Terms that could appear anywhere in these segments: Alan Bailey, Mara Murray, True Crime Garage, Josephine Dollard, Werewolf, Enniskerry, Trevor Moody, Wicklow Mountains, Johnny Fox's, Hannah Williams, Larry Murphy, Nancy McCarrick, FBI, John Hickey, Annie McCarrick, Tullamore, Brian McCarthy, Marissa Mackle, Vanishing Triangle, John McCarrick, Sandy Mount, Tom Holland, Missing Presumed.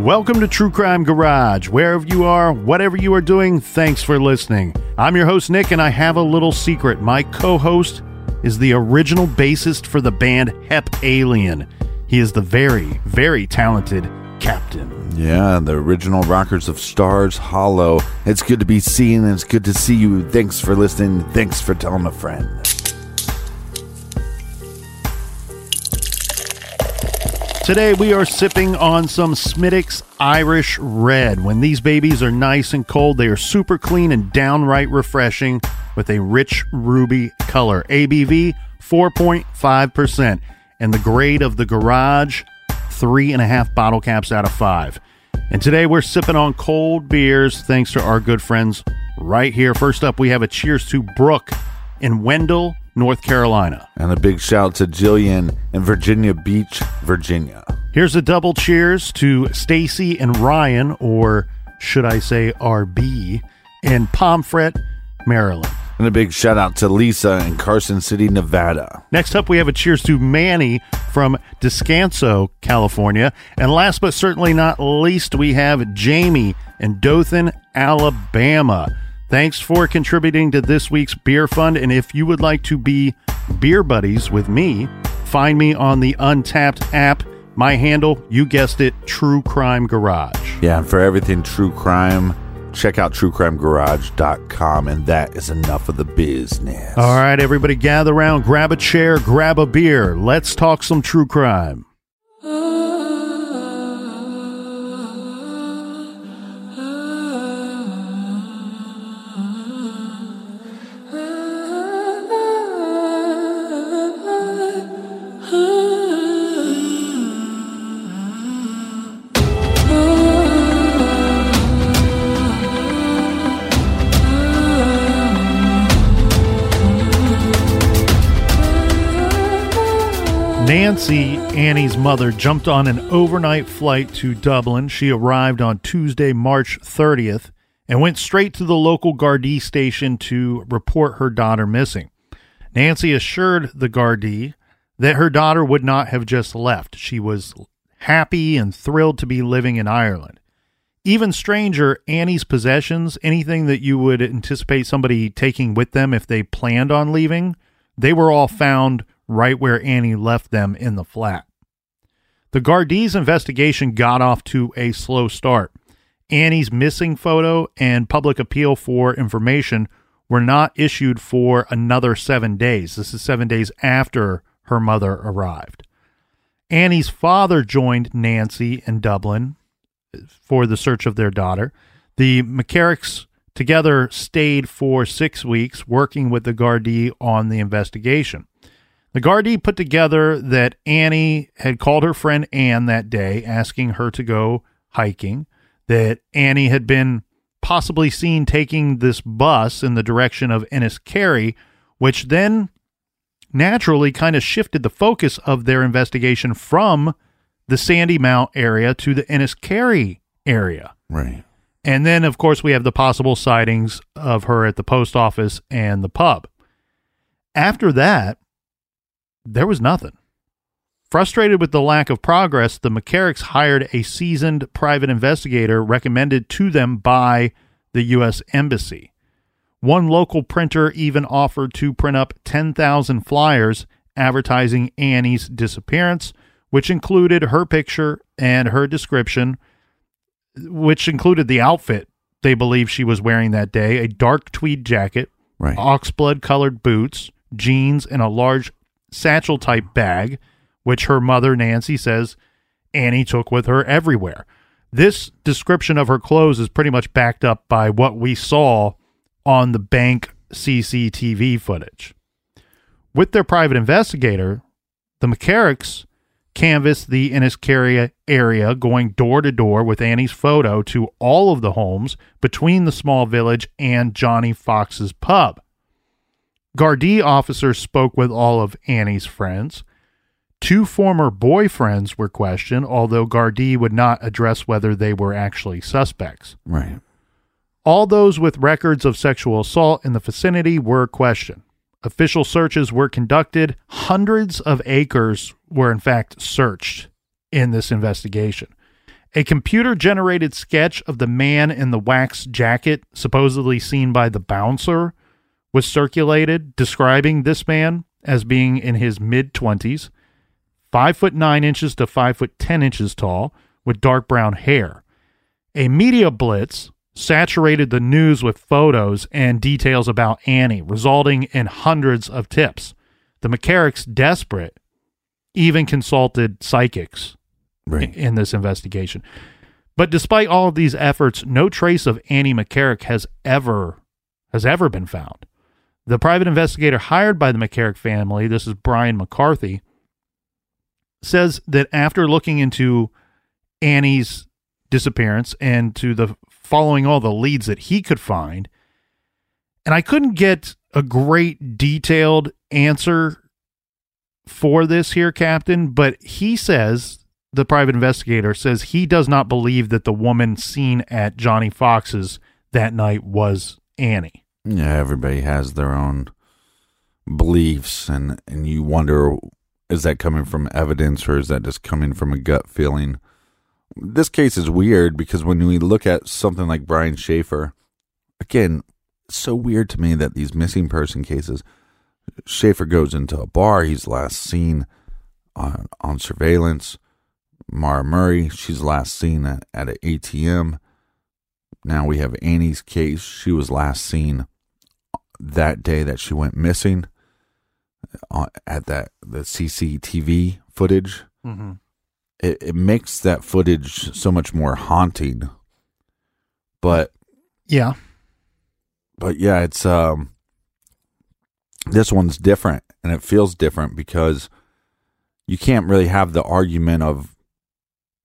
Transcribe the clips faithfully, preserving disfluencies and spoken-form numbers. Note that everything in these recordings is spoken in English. Welcome to True Crime Garage. Wherever you are, whatever you are doing, thanks for listening. I'm your host, Nick, and I have a little secret. My co-host is the original bassist for the band Hep Alien. He is the very, very talented Captain. Yeah, the original rockers of Stars Hollow. It's good to be seen, and it's good to see you. Thanks for listening. Thanks for telling a friend. Today we are sipping on some Smittix Irish Red. When these babies are nice and cold, they are super clean and downright refreshing with a rich ruby color. A B V four point five percent and the grade of the garage, three and a half bottle caps out of five. And today we're sipping on cold beers thanks to our good friends right here. First up, we have a cheers to Brooke in Wendell, North Carolina. And a big shout to Jillian in Virginia Beach, Virginia. Here's a double cheers to Stacy and Ryan, or should I say R B, in Pomfret, Maryland. And a big shout out to Lisa in Carson City, Nevada. Next up, we have a cheers to Manny from Descanso, California. And last but certainly not least, we have Jamie in Dothan, Alabama. Thanks for contributing to this week's beer fund, and if you would like to be beer buddies with me, find me on the Untapped app. My handle, you guessed it, True Crime Garage. Yeah, and for everything True Crime, check out true crime garage dot com, and that is enough of the business. All right, everybody gather around, grab a chair, grab a beer. Let's talk some true crime. Nancy, Annie's mother, jumped on an overnight flight to Dublin. She arrived on Tuesday, March thirtieth, and went straight to the local Gardaí station to report her daughter missing. Nancy assured the Gardaí that her daughter would not have just left. She was happy and thrilled to be living in Ireland. Even stranger, Annie's possessions, anything that you would anticipate somebody taking with them if they planned on leaving, they were all found right where Annie left them in the flat. The Gardaí's investigation got off to a slow start. Annie's missing photo and public appeal for information were not issued for another seven days. This is seven days after her mother arrived. Annie's father joined Nancy in Dublin for the search of their daughter. The McCarricks together stayed for six weeks working with the Gardaí on the investigation. The Gardaí put together that Annie had called her friend Anne that day, asking her to go hiking, that Annie had been possibly seen taking this bus in the direction of Enniskerry, which then naturally kind of shifted the focus of their investigation from the Sandy Mount area to the Enniskerry area. Right. And then, of course, we have the possible sightings of her at the post office and the pub. After that, there was nothing. Frustrated with the lack of progress, the McCarricks hired a seasoned private investigator recommended to them by the U S Embassy. One local printer even offered to print up ten thousand flyers advertising Annie's disappearance, which included her picture and her description, which included the outfit they believed she was wearing that day, a dark tweed jacket, right, oxblood-colored boots, jeans, and a large satchel-type bag, which her mother, Nancy, says Annie took with her everywhere. This description of her clothes is pretty much backed up by what we saw on the bank C C T V footage. With their private investigator, the McCarricks canvassed the Enniskerry area, going door to door with Annie's photo to all of the homes between the small village and Johnny Fox's pub. Gardaí officers spoke with all of Annie's friends. Two former boyfriends were questioned, although Gardaí would not address whether they were actually suspects. Right. All those with records of sexual assault in the vicinity were questioned. Official searches were conducted. Hundreds of acres were, in fact, searched in this investigation. A computer-generated sketch of the man in the wax jacket, supposedly seen by the bouncer, was circulated, describing this man as being in his mid-twenties. Five foot nine inches to five foot ten inches tall, with dark brown hair. A media blitz saturated the news with photos and details about Annie, resulting in hundreds of tips. The McCarricks, desperate, even consulted psychics right. in this investigation. But despite all of these efforts, no trace of Annie McCarrick has ever has ever been found. The private investigator hired by the McCarrick family, this is Brian McCarthy, says that after looking into Annie's disappearance and to the following all the leads that he could find, and I couldn't get a great detailed answer for this here, Captain, but he says, the private investigator says, he does not believe that the woman seen at Johnny Fox's that night was Annie. Yeah, everybody has their own beliefs, and, and you wonder, is that coming from evidence or is that just coming from a gut feeling? This case is weird because when we look at something like Brian Schaefer, again, it's so weird to me that these missing person cases, Schaefer goes into a bar, he's last seen on, on surveillance. Mara Murray, she's last seen at, at an A T M. Now we have Annie's case. She was last seen that day that she went missing. Uh, at that the C C T V footage, mm-hmm. it, it makes that footage so much more haunting. But yeah, but yeah, it's um, this one's different, and it feels different because you can't really have the argument of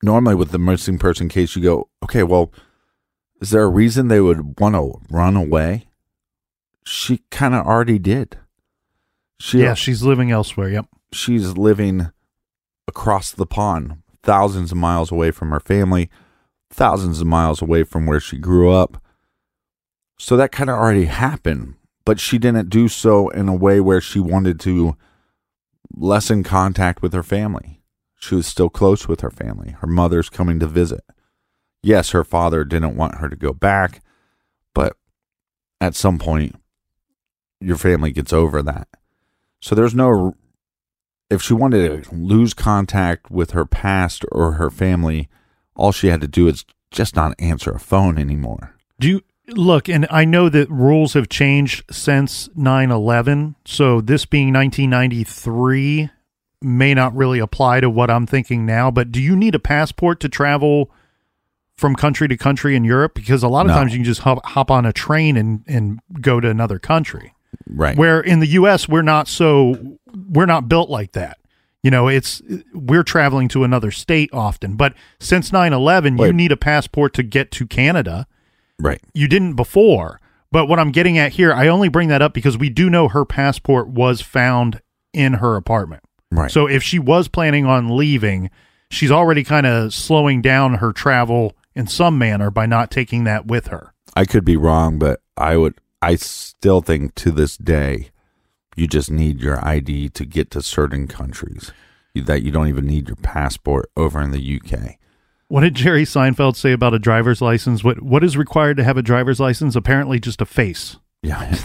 normally with the missing person case. You go, okay, well, is there a reason they would want to run away? She kind of already did. She, yeah, she's living elsewhere, yep. She's living across the pond, thousands of miles away from her family, thousands of miles away from where she grew up. So that kind of already happened, but she didn't do so in a way where she wanted to lessen contact with her family. She was still close with her family. Her mother's coming to visit. Yes, her father didn't want her to go back, but at some point, your family gets over that. So there's no, if she wanted to lose contact with her past or her family, all she had to do is just not answer a phone anymore. Do you, look, and I know that rules have changed since nine eleven, so this being nineteen ninety-three may not really apply to what I'm thinking now, but do you need a passport to travel from country to country in Europe? Because a lot of no. times you can just hop, hop on a train and, and go to another country. Right. Where in the U S we're not so we're not built like that. You know, it's we're traveling to another state often. But since nine eleven, you need a passport to get to Canada. Right. You didn't before. But what I'm getting at here, I only bring that up because we do know her passport was found in her apartment. Right. So if she was planning on leaving, she's already kind of slowing down her travel in some manner by not taking that with her. I could be wrong, but I would. I still think to this day, you just need your I D to get to certain countries, that you don't even need your passport over in the U K. What did Jerry Seinfeld say about a driver's license? What What is required to have a driver's license? Apparently just a face. Yeah.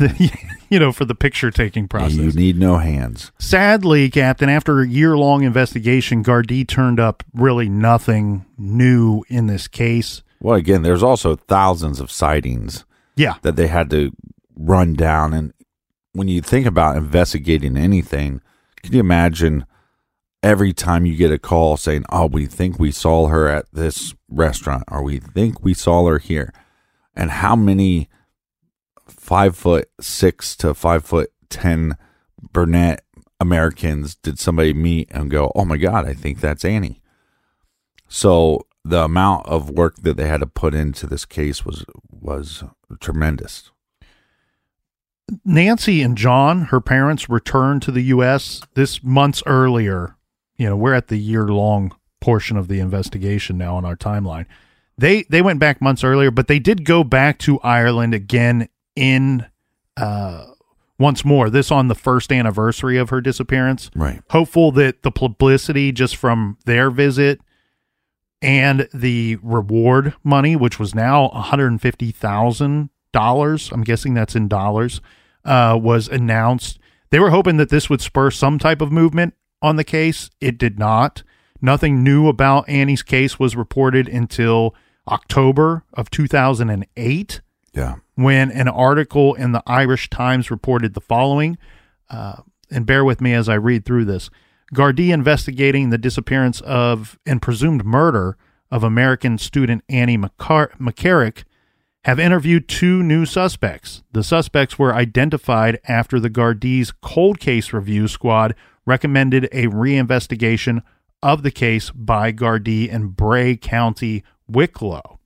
You know, for the picture taking process. You need no hands. Sadly, Captain, after a year-long investigation, Gardaí turned up really nothing new in this case. Well, again, there's also thousands of sightings. Yeah. That they had to run down. And when you think about investigating anything, can you imagine every time you get a call saying, oh, we think we saw her at this restaurant, or we think we saw her here, and how many five foot six to five foot ten brunette Americans did somebody meet and go, oh my God, I think that's Annie? So the amount of work that they had to put into this case was was tremendous. Nancy and John, her parents, returned to the U S this months earlier. You know, we're at the year-long portion of the investigation now on our timeline. They they went back months earlier, but they did go back to Ireland again in uh, once more. This on the first anniversary of her disappearance. Right. Hopeful that the publicity just from their visit and the reward money, which was now one hundred fifty thousand dollars, I'm guessing that's in dollars, uh, was announced. They were hoping that this would spur some type of movement on the case. It did not. Nothing new about Annie's case was reported until October of two thousand eight. Yeah. When an article in the Irish Times reported the following, uh, and bear with me as I read through this. Gardaí investigating the disappearance of and presumed murder of American student Annie McCar- McCarrick have interviewed two new suspects. The suspects were identified after the Gardaí's cold case review squad recommended a reinvestigation of the case by Gardaí in Bray County, Wicklow.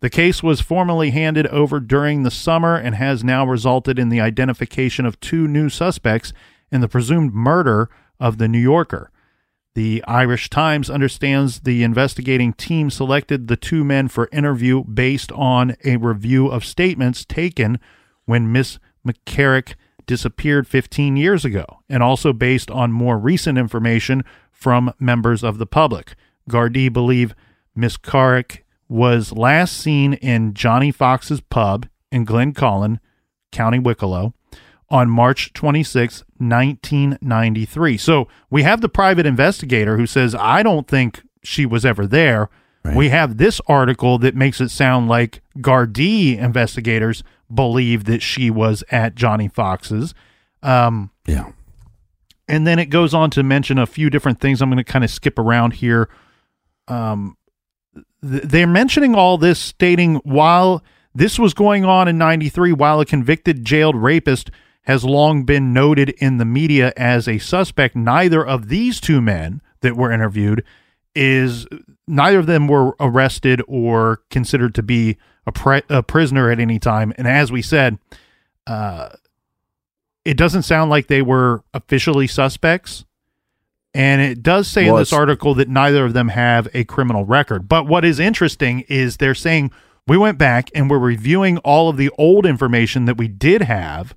The case was formally handed over during the summer and has now resulted in the identification of two new suspects in the presumed murder of the New Yorker. The Irish Times understands the investigating team selected the two men for interview based on a review of statements taken when Miss McCarrick disappeared fifteen years ago, and also based on more recent information from members of the public. Gardaí believe Miss McCarrick was last seen in Johnny Fox's pub in Glencollen, County Wicklow, on March twenty-sixth, nineteen ninety-three. So we have the private investigator who says, I don't think she was ever there. Right. We have this article that makes it sound like Gardaí investigators believe that she was at Johnny Fox's. Um, yeah. And then it goes on to mention a few different things. I'm going to kind of skip around here. Um, th- they're mentioning all this, stating while this was going on in ninety-three, while a convicted jailed rapist has long been noted in the media as a suspect, neither of these two men that were interviewed is, neither of them were arrested or considered to be a, pre- a prisoner at any time. And as we said, uh, it doesn't sound like they were officially suspects. And it does say well, in this article that neither of them have a criminal record. But what is interesting is they're saying, we went back and we're reviewing all of the old information that we did have.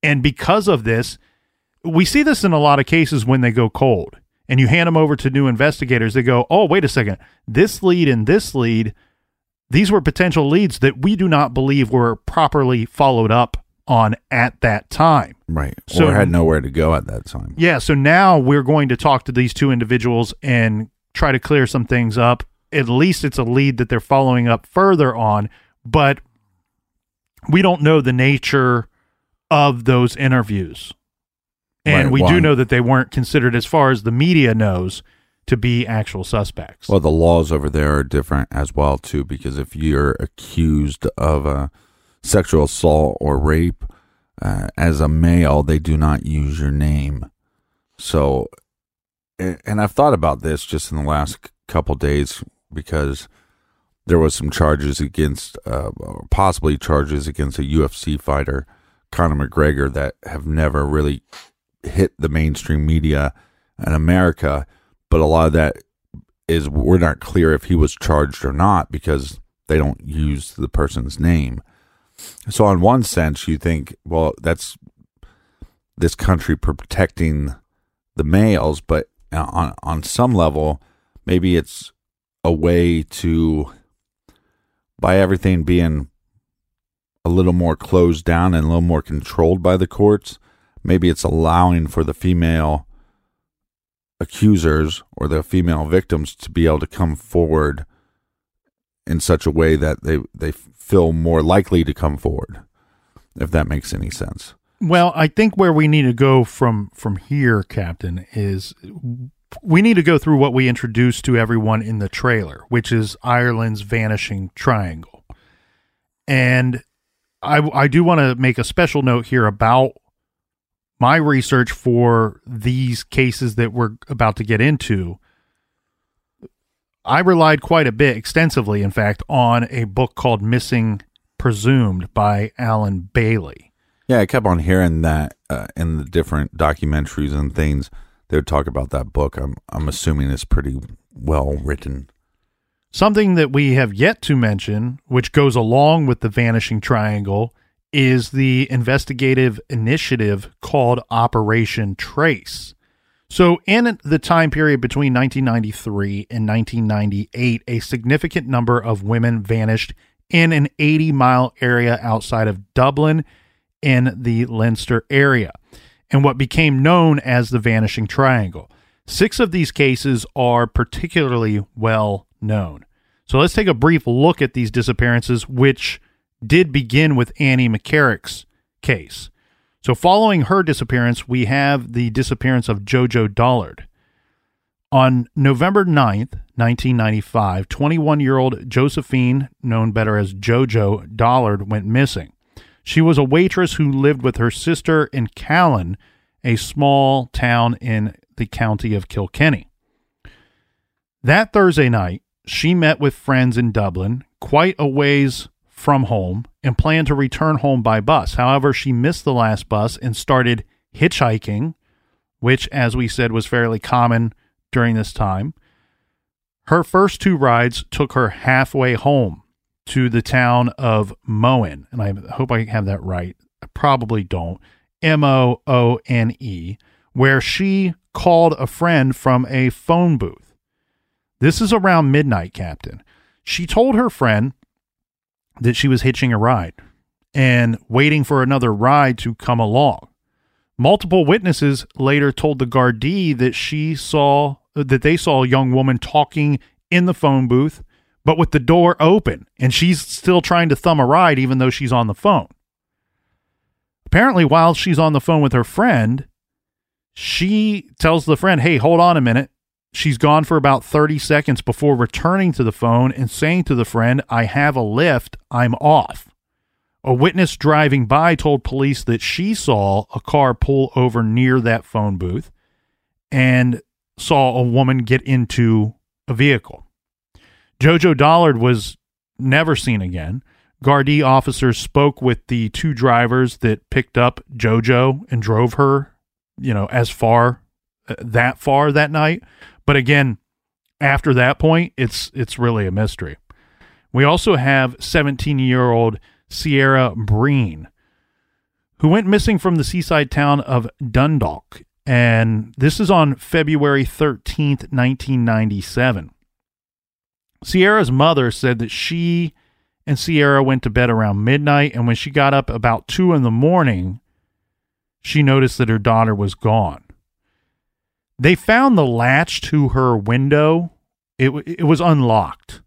And because of this, we see this in a lot of cases when they go cold and you hand them over to new investigators. They go, oh, wait a second, this lead and this lead, these were potential leads that we do not believe were properly followed up on at that time. Right. So or had nowhere to go at that time. Yeah. So now we're going to talk to these two individuals and try to clear some things up. At least it's a lead that they're following up further on, but we don't know the nature of those interviews. And right, we well, do know that they weren't considered, as far as the media knows, to be actual suspects. Well, the laws over there are different as well, too, because if you're accused of a sexual assault or rape, uh, as a male, they do not use your name. So, and I've thought about this just in the last couple days, because there was some charges against, uh, possibly charges against a U F C fighter, Conor McGregor, that have never really hit the mainstream media in America. But a lot of that is, we're not clear if he was charged or not because they don't use the person's name. So on one sense, you think, well, that's this country protecting the males, but on on some level, maybe it's a way to, by everything being a little more closed down and a little more controlled by the courts, maybe it's allowing for the female accusers or the female victims to be able to come forward in such a way that they, they feel more likely to come forward, if that makes any sense. Well, I think where we need to go from, from here, Captain, is we need to go through what we introduced to everyone in the trailer, which is Ireland's Vanishing Triangle. And I, I do want to make a special note here about my research for these cases that we're about to get into. I relied quite a bit, extensively, in fact, on a book called Missing Presumed by Alan Bailey. Yeah, I kept on hearing that uh, in the different documentaries and things. They would talk about that book. I'm I'm assuming it's pretty well written. Something that we have yet to mention, which goes along with the Vanishing Triangle, is the investigative initiative called Operation Trace. So in the time period between nineteen ninety-three and nineteen ninety-eight, a significant number of women vanished in an eighty-mile area outside of Dublin in the Leinster area, and what became known as the Vanishing Triangle. Six of these cases are particularly well known. So let's take a brief look at these disappearances, which did begin with Annie McCarrick's case. So following her disappearance, we have the disappearance of Jojo Dollard. On November ninth, nineteen ninety-five, twenty-one-year-old Josephine, known better as Jojo Dollard, went missing. She was a waitress who lived with her sister in Callan, a small town in the county of Kilkenny. That Thursday night, she met with friends in Dublin, quite a ways from home, and planned to return home by bus. However, she missed the last bus and started hitchhiking, which, as we said, was fairly common during this time. Her first two rides took her halfway home to the town of Moen, and I hope I have that right. I probably don't. M O O N E, where she called a friend from a phone booth. This is around midnight, Captain. She told her friend that she was hitching a ride and waiting for another ride to come along. Multiple witnesses later told the Gardaí that she saw that they saw a young woman talking in the phone booth, but with the door open, and she's still trying to thumb a ride even though she's on the phone. Apparently, while she's on the phone with her friend, she tells the friend, "Hey, hold on a minute." She's gone for about thirty seconds before returning to the phone and saying to the friend, "I have a lift. I'm off." A witness driving by told police that she saw a car pull over near that phone booth and saw a woman get into a vehicle. Jojo Dollard was never seen again. Gardaí officers spoke with the two drivers that picked up Jojo and drove her, you know, as far that far that night. But again, after that point, it's it's really a mystery. We also have seventeen-year-old Sierra Breen, who went missing from the seaside town of Dundalk, and this is on February thirteenth, nineteen ninety-seven. Sierra's mother said that she and Sierra went to bed around midnight, and when she got up about two in the morning, she noticed that her daughter was gone. They found the latch to her window. It it was unlocked.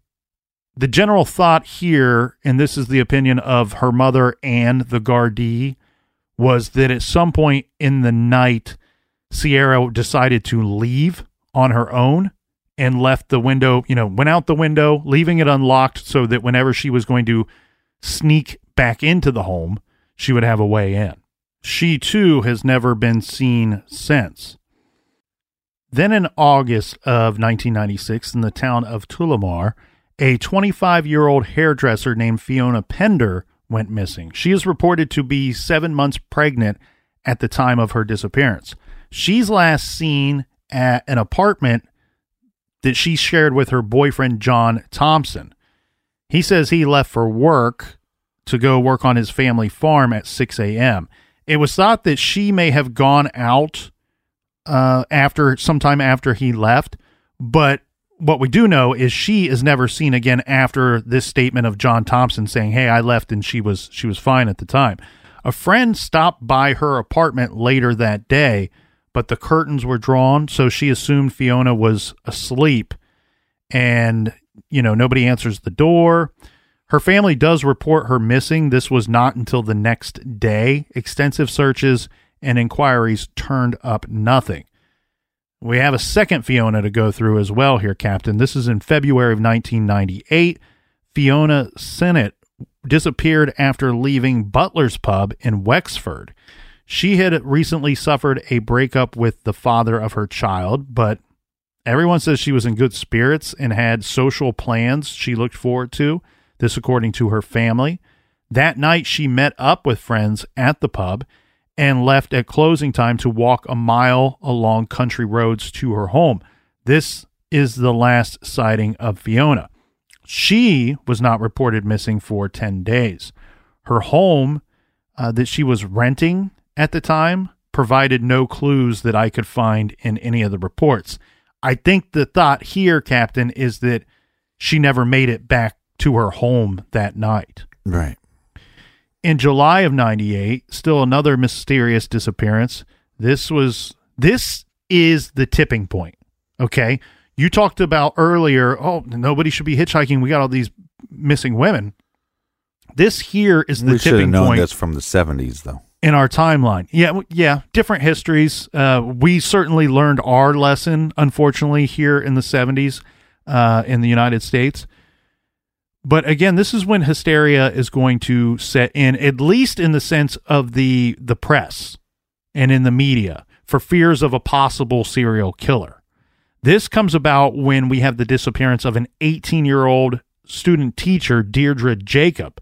The general thought here, and this is the opinion of her mother and the Gardaí, was that at some point in the night, Sierra decided to leave on her own and left the window, you know, went out the window, leaving it unlocked so that whenever she was going to sneak back into the home, she would have a way in. She, too, has never been seen since. Then in August of nineteen ninety-six, in the town of Tullamore, a twenty-five-year-old hairdresser named Fiona Pender went missing. She is reported to be seven months pregnant at the time of her disappearance. She's last seen at an apartment that she shared with her boyfriend, John Thompson. He says he left for work to go work on his family farm at six a.m. It was thought that she may have gone out uh, after sometime after he left, but what we do know is she is never seen again after this statement of John Thompson saying, hey, I left and she was she was fine at the time. A friend stopped by her apartment later that day, but the curtains were drawn, so she assumed Fiona was asleep. And, you know, nobody answers the door. Her family does report her missing. This was not until the next day. Extensive searches and inquiries turned up nothing. We have a second Fiona to go through as well here, Captain. This is in February of nineteen ninety-eight. Fiona Sennett disappeared after leaving Butler's Pub in Wexford. She had recently suffered a breakup with the father of her child, but everyone says she was in good spirits and had social plans she looked forward to, this according to her family. That night, she met up with friends at the pub and left at closing time to walk a mile along country roads to her home. This is the last sighting of Fiona. She was not reported missing for ten days. Her home uh, that she was renting at the time provided no clues that I could find in any of the reports. I think the thought here, Captain, is that she never made it back to her home that night. Right. In July of ninety-eight, still another mysterious disappearance. This was, this is the tipping point. Okay. You talked about earlier, oh, nobody should be hitchhiking. We got all these missing women. This here is the we tipping point. We should have known point. That's from the seventies, though. In our timeline. Yeah, yeah, different histories. Uh, we certainly learned our lesson, unfortunately, here in the seventies uh, in the United States. But again, this is when hysteria is going to set in, at least in the sense of the the press and in the media, for fears of a possible serial killer. This comes about when we have the disappearance of an eighteen-year-old student teacher, Deirdre Jacob.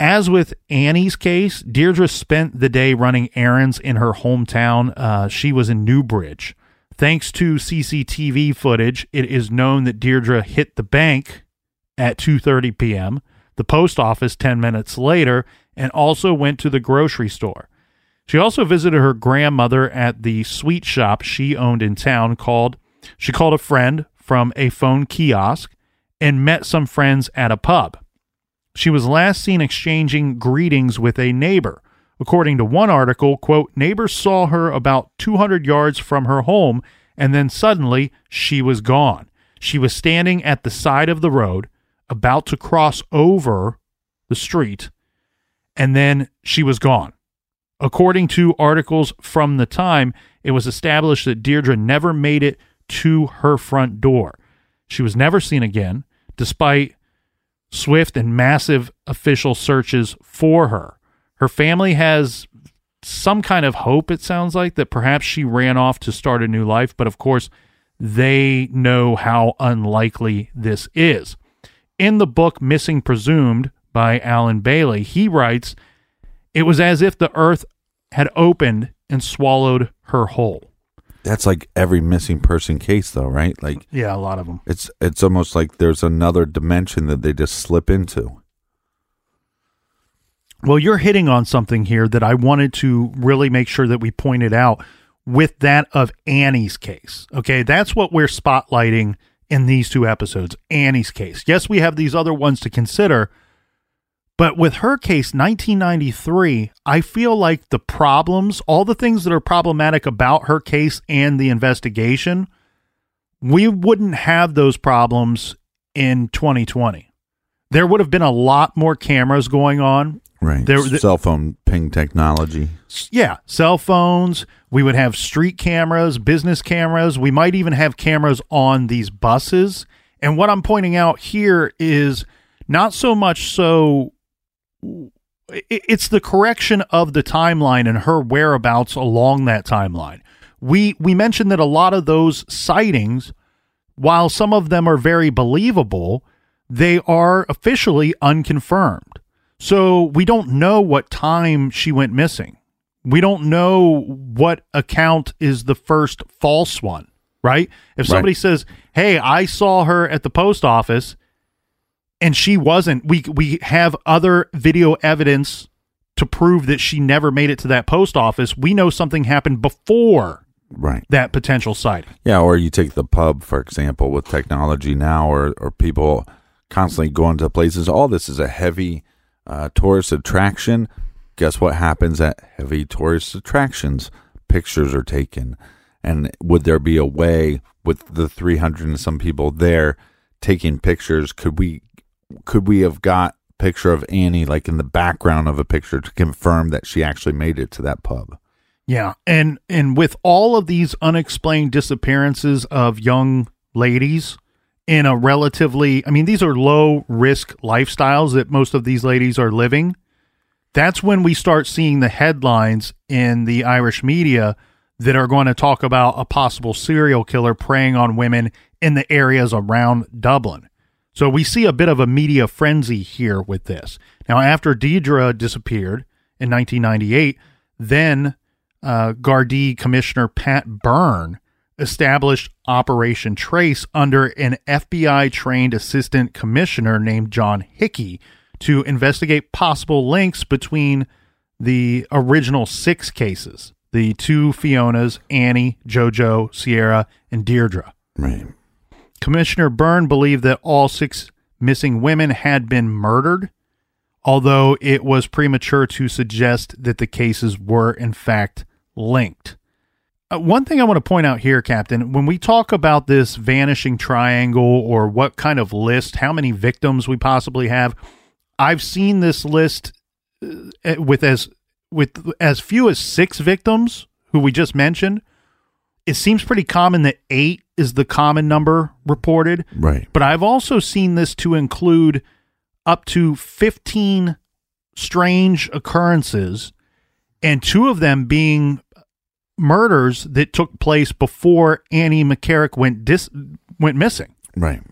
As with Annie's case, Deirdre spent the day running errands in her hometown. Uh, she was in Newbridge. Thanks to C C T V footage, it is known that Deirdre hit the bank at two thirty p.m., the post office ten minutes later, and also went to the grocery store. She also visited her grandmother at the sweet shop she owned in town. Called, she called a friend from a phone kiosk and met some friends at a pub. She was last seen exchanging greetings with a neighbor. According to one article, quote, neighbors saw her about two hundred yards from her home, and then suddenly she was gone. She was standing at the side of the road, about to cross over the street, and then she was gone. According to articles from the time, it was established that Deirdre never made it to her front door. She was never seen again, despite swift and massive official searches for her. Her family has some kind of hope, it sounds like, that perhaps she ran off to start a new life, but of course, they know how unlikely this is. In the book Missing Presumed by Alan Bailey, he writes, it was as if the earth had opened and swallowed her whole. That's like every missing person case, though, right? Like, yeah, a lot of them. It's it's almost like there's another dimension that they just slip into. Well, you're hitting on something here that I wanted to really make sure that we pointed out with that of Annie's case. Okay, that's what we're spotlighting in these two episodes, Annie's case. Yes, we have these other ones to consider, but with her case, nineteen ninety-three, I feel like the problems, all the things that are problematic about her case and the investigation, we wouldn't have those problems in twenty twenty. There would have been a lot more cameras going on. Right. There, th- cell phone ping technology. Yeah, cell phones. We would have street cameras, business cameras. We might even have cameras on these buses. And what I'm pointing out here is not so much so... It's the correction of the timeline and her whereabouts along that timeline. We we mentioned that a lot of those sightings while some of them are very believable, they are officially unconfirmed. So we don't know what time she went missing. We don't know what account is the first false one, right? If somebody right. says, hey, I saw her at the post office and she wasn't, we we have other video evidence to prove that she never made it to that post office. We know something happened before right. that potential sighting. Yeah, or you take the pub, for example, with technology now, or, or people constantly going to places. All this is a heavy uh, tourist attraction. Guess what happens at heavy tourist attractions? Pictures are taken. And would there be a way with the three hundred and some people there taking pictures? Could we could we have got a picture of Annie like in the background of a picture to confirm that she actually made it to that pub? Yeah. And, and with all of these unexplained disappearances of young ladies in a relatively, I mean, these are low risk lifestyles that most of these ladies are living. That's when we start seeing the headlines in the Irish media that are going to talk about a possible serial killer preying on women in the areas around Dublin. So we see a bit of a media frenzy here with this. Now, after Deirdre disappeared in nineteen ninety-eight, then uh, Gardaí Commissioner Pat Byrne established Operation Trace under an F B I-trained assistant commissioner named John Hickey, to investigate possible links between the original six cases, the two Fionas, Annie, Jojo, Sierra, and Deirdre. Right. Commissioner Byrne believed that all six missing women had been murdered, although it was premature to suggest that the cases were, in fact, linked. Uh, one thing I want to point out here, Captain, when we talk about this vanishing triangle or what kind of list, how many victims we possibly have, I've seen this list with as with as few as six victims who we just mentioned. It seems pretty common that eight is the common number reported. Right. But I've also seen this to include up to fifteen strange occurrences, and two of them being murders that took place before Annie McCarrick went dis- went missing. Right.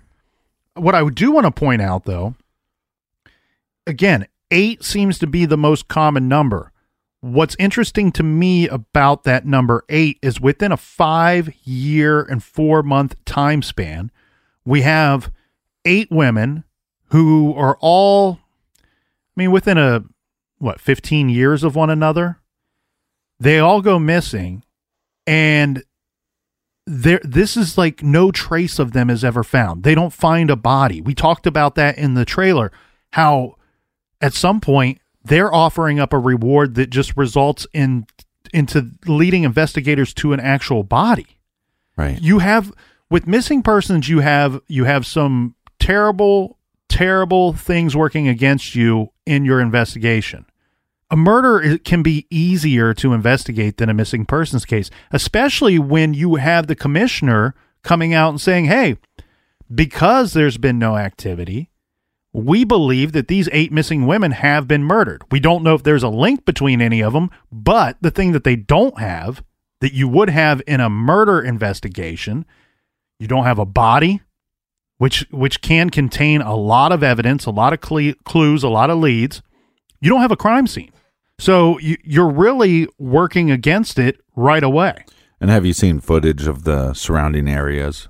What I do want to point out, though, again, eight seems to be the most common number. What's interesting to me about that number eight is within a five-year and four-month time span, we have eight women who are all, I mean, within a, what, fifteen years of one another? They all go missing, and there, this is like no trace of them is ever found. They don't find a body. We talked about that in the trailer, how at some point they're offering up a reward that just results in into leading investigators to an actual body. Right. You have with missing persons, you have you have some terrible, terrible things working against you in your investigation. A murder can be easier to investigate than a missing persons case, especially when you have the commissioner coming out and saying, hey, because there's been no activity, we believe that these eight missing women have been murdered. We don't know if there's a link between any of them, but the thing that they don't have, that you would have in a murder investigation, you don't have a body, which which can contain a lot of evidence, a lot of cl- clues, a lot of leads. You don't have a crime scene. So you, you're really working against it right away. And have you seen footage of the surrounding areas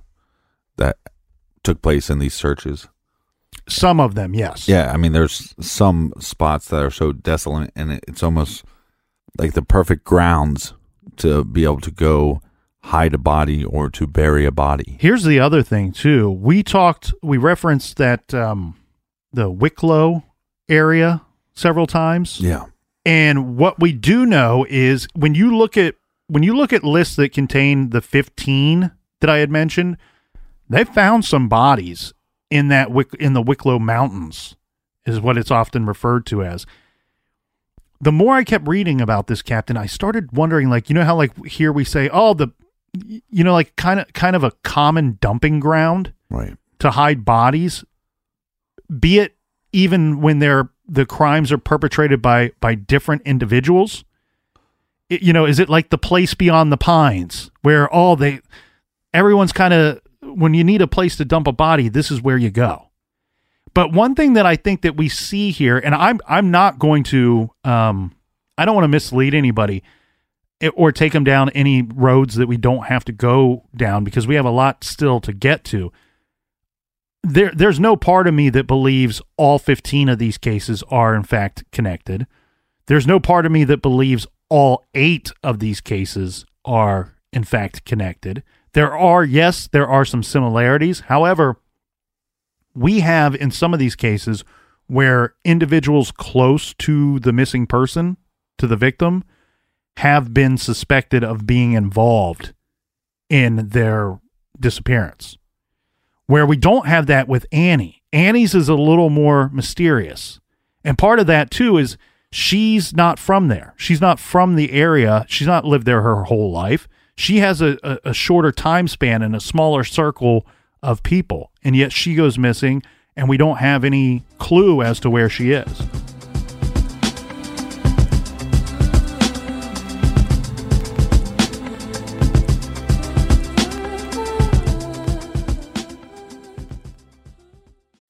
that took place in these searches? Some of them, yes. Yeah, I mean, there's some spots that are so desolate, and it's almost like the perfect grounds to be able to go hide a body or to bury a body. Here's the other thing, too. We talked, we referenced that um, the Wicklow area several times. Yeah. And what we do know is when you look at when you look at lists that contain the fifteen that I had mentioned, they found some bodies in that in the Wicklow Mountains is what it's often referred to as. The more I kept reading about this, Captain, I started wondering, like, you know how like here we say, oh, the, you know, like kind of kind of a common dumping ground, right, to hide bodies, be it even when they're the crimes are perpetrated by by different individuals. It, you know, is it like the place beyond the pines where all oh, they everyone's kind of when you need a place to dump a body, this is where you go. But one thing that I think that we see here, and I'm I'm not going to, um, I don't want to mislead anybody or take them down any roads that we don't have to go down, because we have a lot still to get to. There, there's no part of me that believes all fifteen of these cases are, in fact, connected. There's no part of me that believes all eight of these cases are, in fact, connected. There are, yes, there are some similarities. However, we have, in some of these cases, where individuals close to the missing person, to the victim, have been suspected of being involved in their disappearance. Where we don't have that with Annie. Annie's is a little more mysterious. And part of that, too, is she's not from there. She's not from the area. She's not lived there her whole life. She has a, a, a shorter time span and a smaller circle of people. And yet she goes missing, and we don't have any clue as to where she is.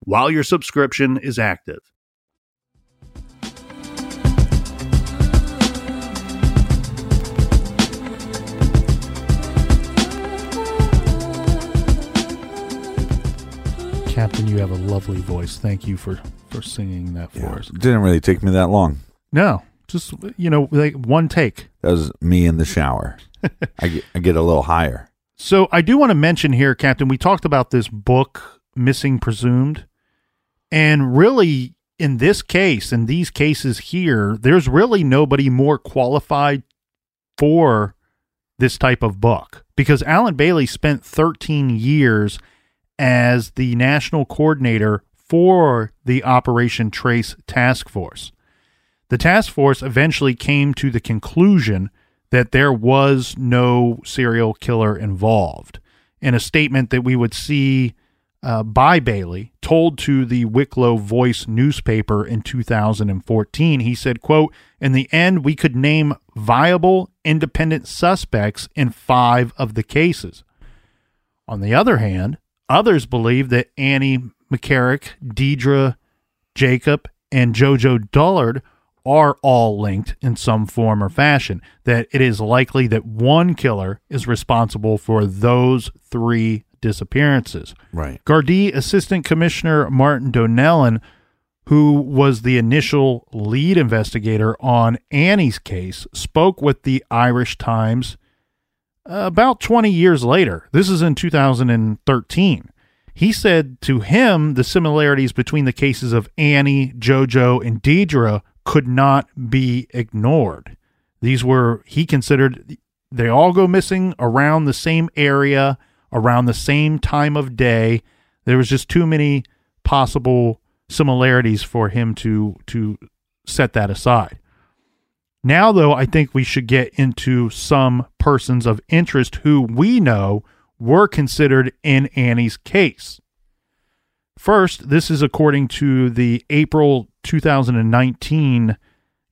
while your subscription is active. Captain, you have a lovely voice. Thank you for, for singing that for yeah, us. It didn't really take me that long. No. Just, you know, like one take. That was me in the shower. I, get, I get a little higher. So I do want to mention here, Captain, we talked about this book, Missing Presumed, and really in this case, in these cases here, there's really nobody more qualified for this type of book, because Alan Bailey spent thirteen years as the national coordinator for the Operation Trace Task Force. The task force eventually came to the conclusion that there was no serial killer involved. In a statement that we would see uh, by Bailey, told to the Wicklow Voice newspaper in two thousand fourteen, he said, quote, "In the end, we could name viable independent suspects in five of the cases. On the other hand, others believe that Annie McCarrick, Deirdre Jacob, and Jojo Dollard are all linked in some form or fashion, that it is likely that one killer is responsible for those three disappearances." Right. Gardaí Assistant Commissioner Martin Donnellan, who was the initial lead investigator on Annie's case, spoke with the Irish Times about twenty years later. This is in two thousand thirteen. He said to him the similarities between the cases of Annie, Jojo, and Deirdre could not be ignored. These were, he considered, they all go missing around the same area, around the same time of day. There was just too many possible similarities for him to to set that aside. Now, though, I think we should get into some persons of interest who we know were considered in Annie's case. First, this is according to the April two thousand nineteen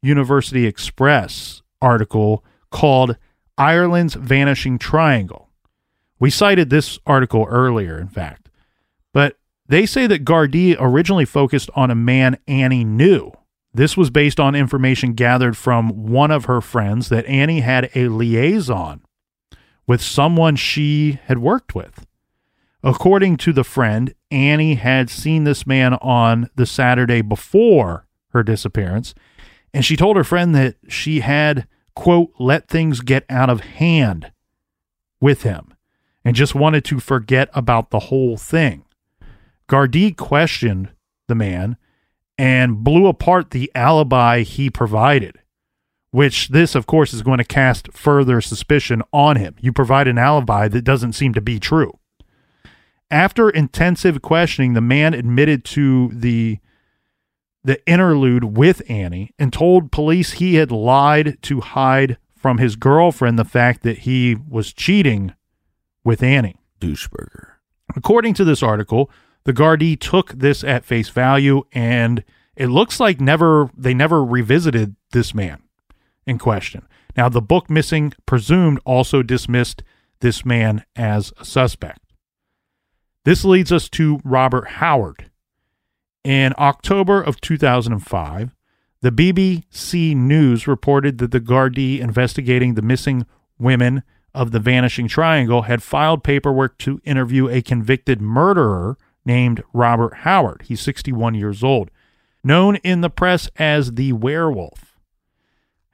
University Express article called Ireland's Vanishing Triangle. We cited this article earlier, in fact, but they say that Gardaí originally focused on a man Annie knew. This was based on information gathered from one of her friends that Annie had a liaison with someone she had worked with. According to the friend, Annie had seen this man on the Saturday before her disappearance, and she told her friend that she had, quote, "let things get out of hand" with him and just wanted to forget about the whole thing. Gardaí questioned the man and blew apart the alibi he provided, which this, of course, is going to cast further suspicion on him. You provide an alibi that doesn't seem to be true. After intensive questioning, the man admitted to the the interlude with Annie and told police he had lied to hide from his girlfriend the fact that he was cheating with Annie. Doucheburger. According to this article, the Gardaí took this at face value, and it looks like never they never revisited this man in question. Now, the book Missing Presumed also dismissed this man as a suspect. This leads us to Robert Howard. In October of two thousand five, the B B C News reported that the Gardaí investigating the missing women of the Vanishing Triangle had filed paperwork to interview a convicted murderer named Robert Howard. He's sixty-one years old, known in the press as the Werewolf.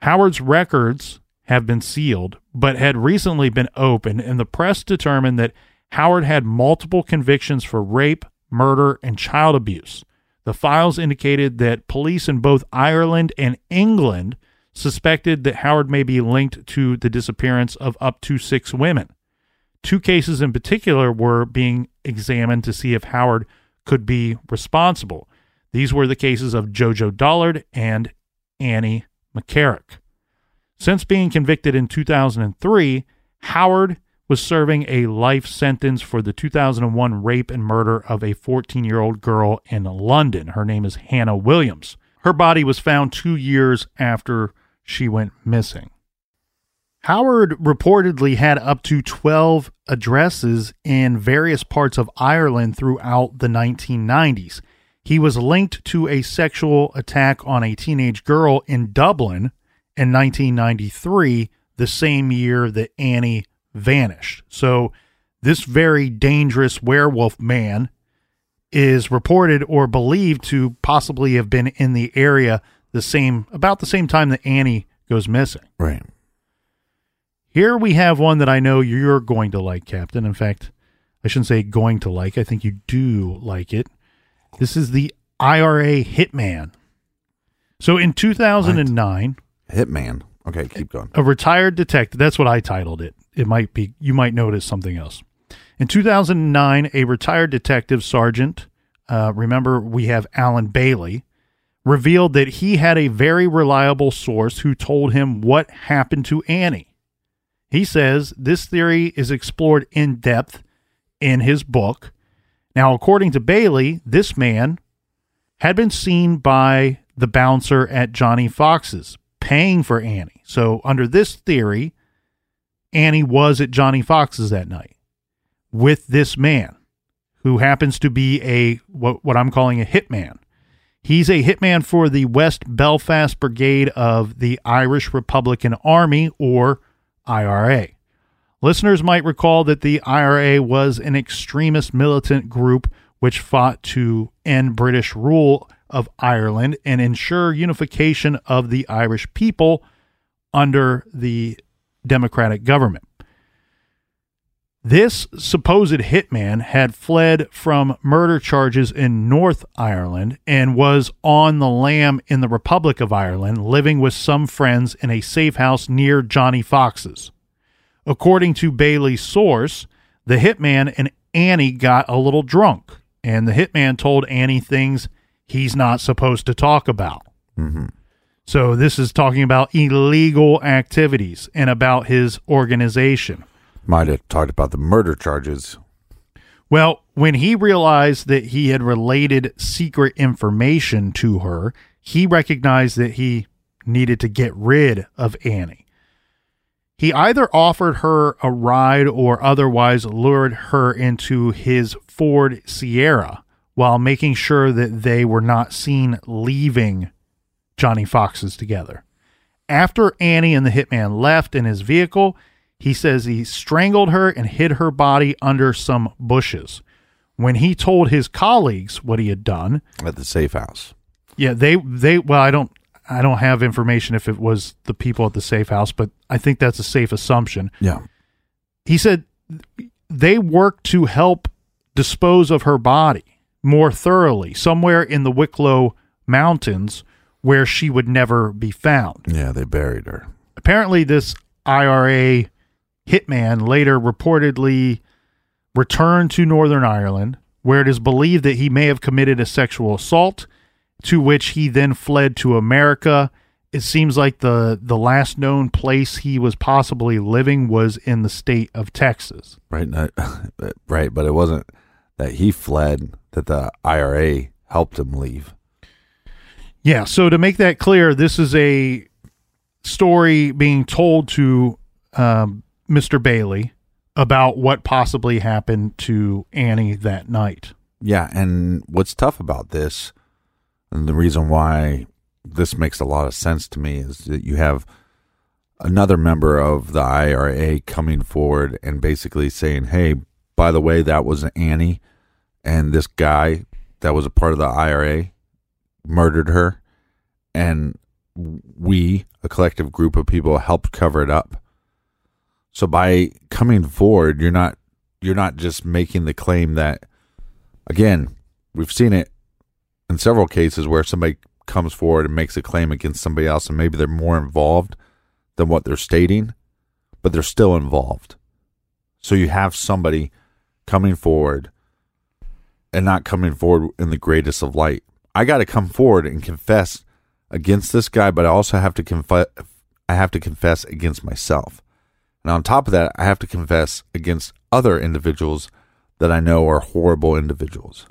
Howard's records have been sealed, but had recently been opened, and the press determined that Howard had multiple convictions for rape, murder, and child abuse. The files indicated that police in both Ireland and England suspected that Howard may be linked to the disappearance of up to six women. Two cases in particular were being examined to see if Howard could be responsible. These were the cases of Jojo Dollard and Annie McCarrick. Since being convicted in two thousand three, Howard was serving a life sentence for the two thousand one rape and murder of a fourteen-year-old girl in London. Her name is Hannah Williams. Her body was found two years after she went missing. Howard reportedly had up to twelve addresses in various parts of Ireland throughout the nineteen nineties. He was linked to a sexual attack on a teenage girl in Dublin in nineteen ninety-three, the same year that Annie vanished. So this very dangerous werewolf man is reported or believed to possibly have been in the area the same about the same time that Annie goes missing. Right. Here we have one that I know you're going to like, Captain. In fact, I shouldn't say going to like. I think you do like it. This is the I R A hitman. So in two thousand nine, what? Hitman. Okay, keep going. A retired detective. That's what I titled it. It might be, you might notice something else. In two thousand nine, a retired detective sergeant, uh, remember we have Alan Bailey, revealed that he had a very reliable source who told him what happened to Annie. He says this theory is explored in depth in his book. Now, according to Bailey, this man had been seen by the bouncer at Johnny Fox's paying for Annie. So under this theory, Annie was at Johnny Fox's that night with this man who happens to be a what, what I'm calling a hitman. He's a hitman for the West Belfast Brigade of the Irish Republican Army, or I R A. Listeners might recall that the I R A was an extremist militant group which fought to end British rule of Ireland and ensure unification of the Irish people under the Democratic government. This supposed hitman had fled from murder charges in North Ireland and was on the lam in the Republic of Ireland, living with some friends in a safe house near Johnny Fox's. According to Bailey's source, the hitman and Annie got a little drunk, and the hitman told Annie things he's not supposed to talk about. Mm-hmm. So this is talking about illegal activities and about his organization. Might have talked about the murder charges. Well, when he realized that he had related secret information to her, he recognized that he needed to get rid of Annie. He either offered her a ride or otherwise lured her into his Ford Sierra while making sure that they were not seen leaving Johnny Fox's together. After Annie and the hitman left in his vehicle, he says he strangled her and hid her body under some bushes. When he told his colleagues what he had done at the safe house, yeah, they they well, I don't I don't have information if it was the people at the safe house, but I think that's a safe assumption. Yeah, he said they worked to help dispose of her body more thoroughly somewhere in the Wicklow Mountains, where she would never be found. Yeah, they buried her. Apparently, this I R A hitman later reportedly returned to Northern Ireland, where it is believed that he may have committed a sexual assault, to which he then fled to America it seems like the the last known place he was possibly living was in the state of Texas. Right, not, right, but it wasn't that he fled, that the I R A helped him leave. Yeah, so to make that clear, this is a story being told to um, Mister Bailey about what possibly happened to Annie that night. Yeah, and what's tough about this, and the reason why this makes a lot of sense to me, is that you have another member of the I R A coming forward and basically saying, hey, by the way, that was Annie, and this guy that was a part of the I R A murdered her, and we, a collective group of people, helped cover it up. So by coming forward, you're not you're not just making the claim that, again, we've seen it in several cases where somebody comes forward and makes a claim against somebody else, and maybe they're more involved than what they're stating, but they're still involved. So you have somebody coming forward and not coming forward in the greatest of light. I got to come forward and confess against this guy, but I also have to confess. I have to confess against myself. And on top of that, I have to confess against other individuals that I know are horrible individuals.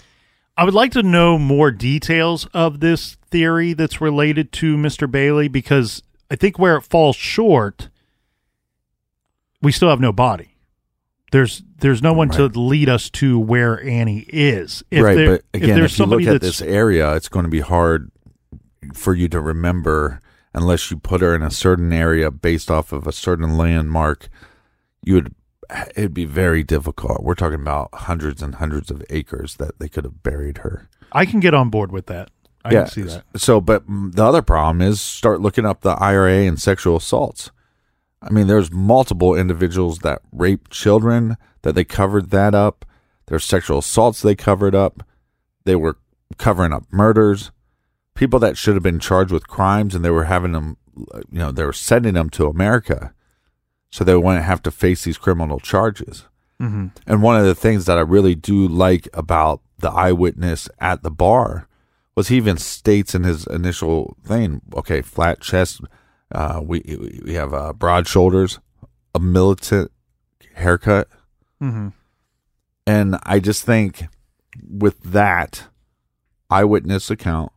I would like to know more details of this theory that's related to Mister Bailey, because I think where it falls short, we still have no body. There's there's no one right. to lead us to where Annie is. If right, there, but again, if, there's if you look at this area, it's going to be hard for you to remember unless you put her in a certain area based off of a certain landmark. You would it'd be very difficult. We're talking about hundreds and hundreds of acres that they could have buried her. I can get on board with that. I yeah, can see that. So, but the other problem is start looking up the I R A and sexual assaults. I mean, there's multiple individuals that raped children that they covered that up. There's sexual assaults they covered up. They were covering up murders. People that should have been charged with crimes, and they were having them, you know, they were sending them to America so they wouldn't have to face these criminal charges. Mm-hmm. And one of the things that I really do like about the eyewitness at the bar was he even states in his initial thing, okay, flat chest, Uh, we we have uh, broad shoulders, a militant haircut, mm-hmm. and I just think with that eyewitness account,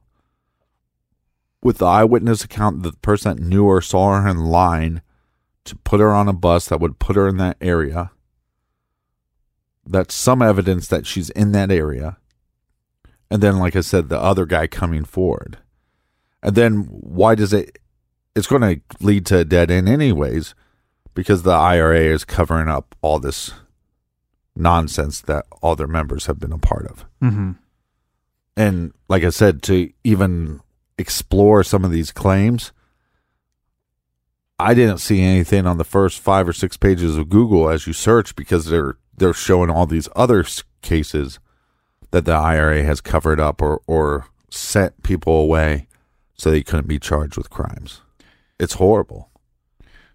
with the eyewitness account, the person that knew or saw her in line to put her on a bus that would put her in that area, that's some evidence that she's in that area, and then, like I said, the other guy coming forward, and then why does it? It's going to lead to a dead end anyways, because the I R A is covering up all this nonsense that all their members have been a part of. Mm-hmm. And like I said, to even explore some of these claims, I didn't see anything on the first five or six pages of Google as you search, because they're they're showing all these other cases that the I R A has covered up or, or sent people away so they couldn't be charged with crimes. It's horrible.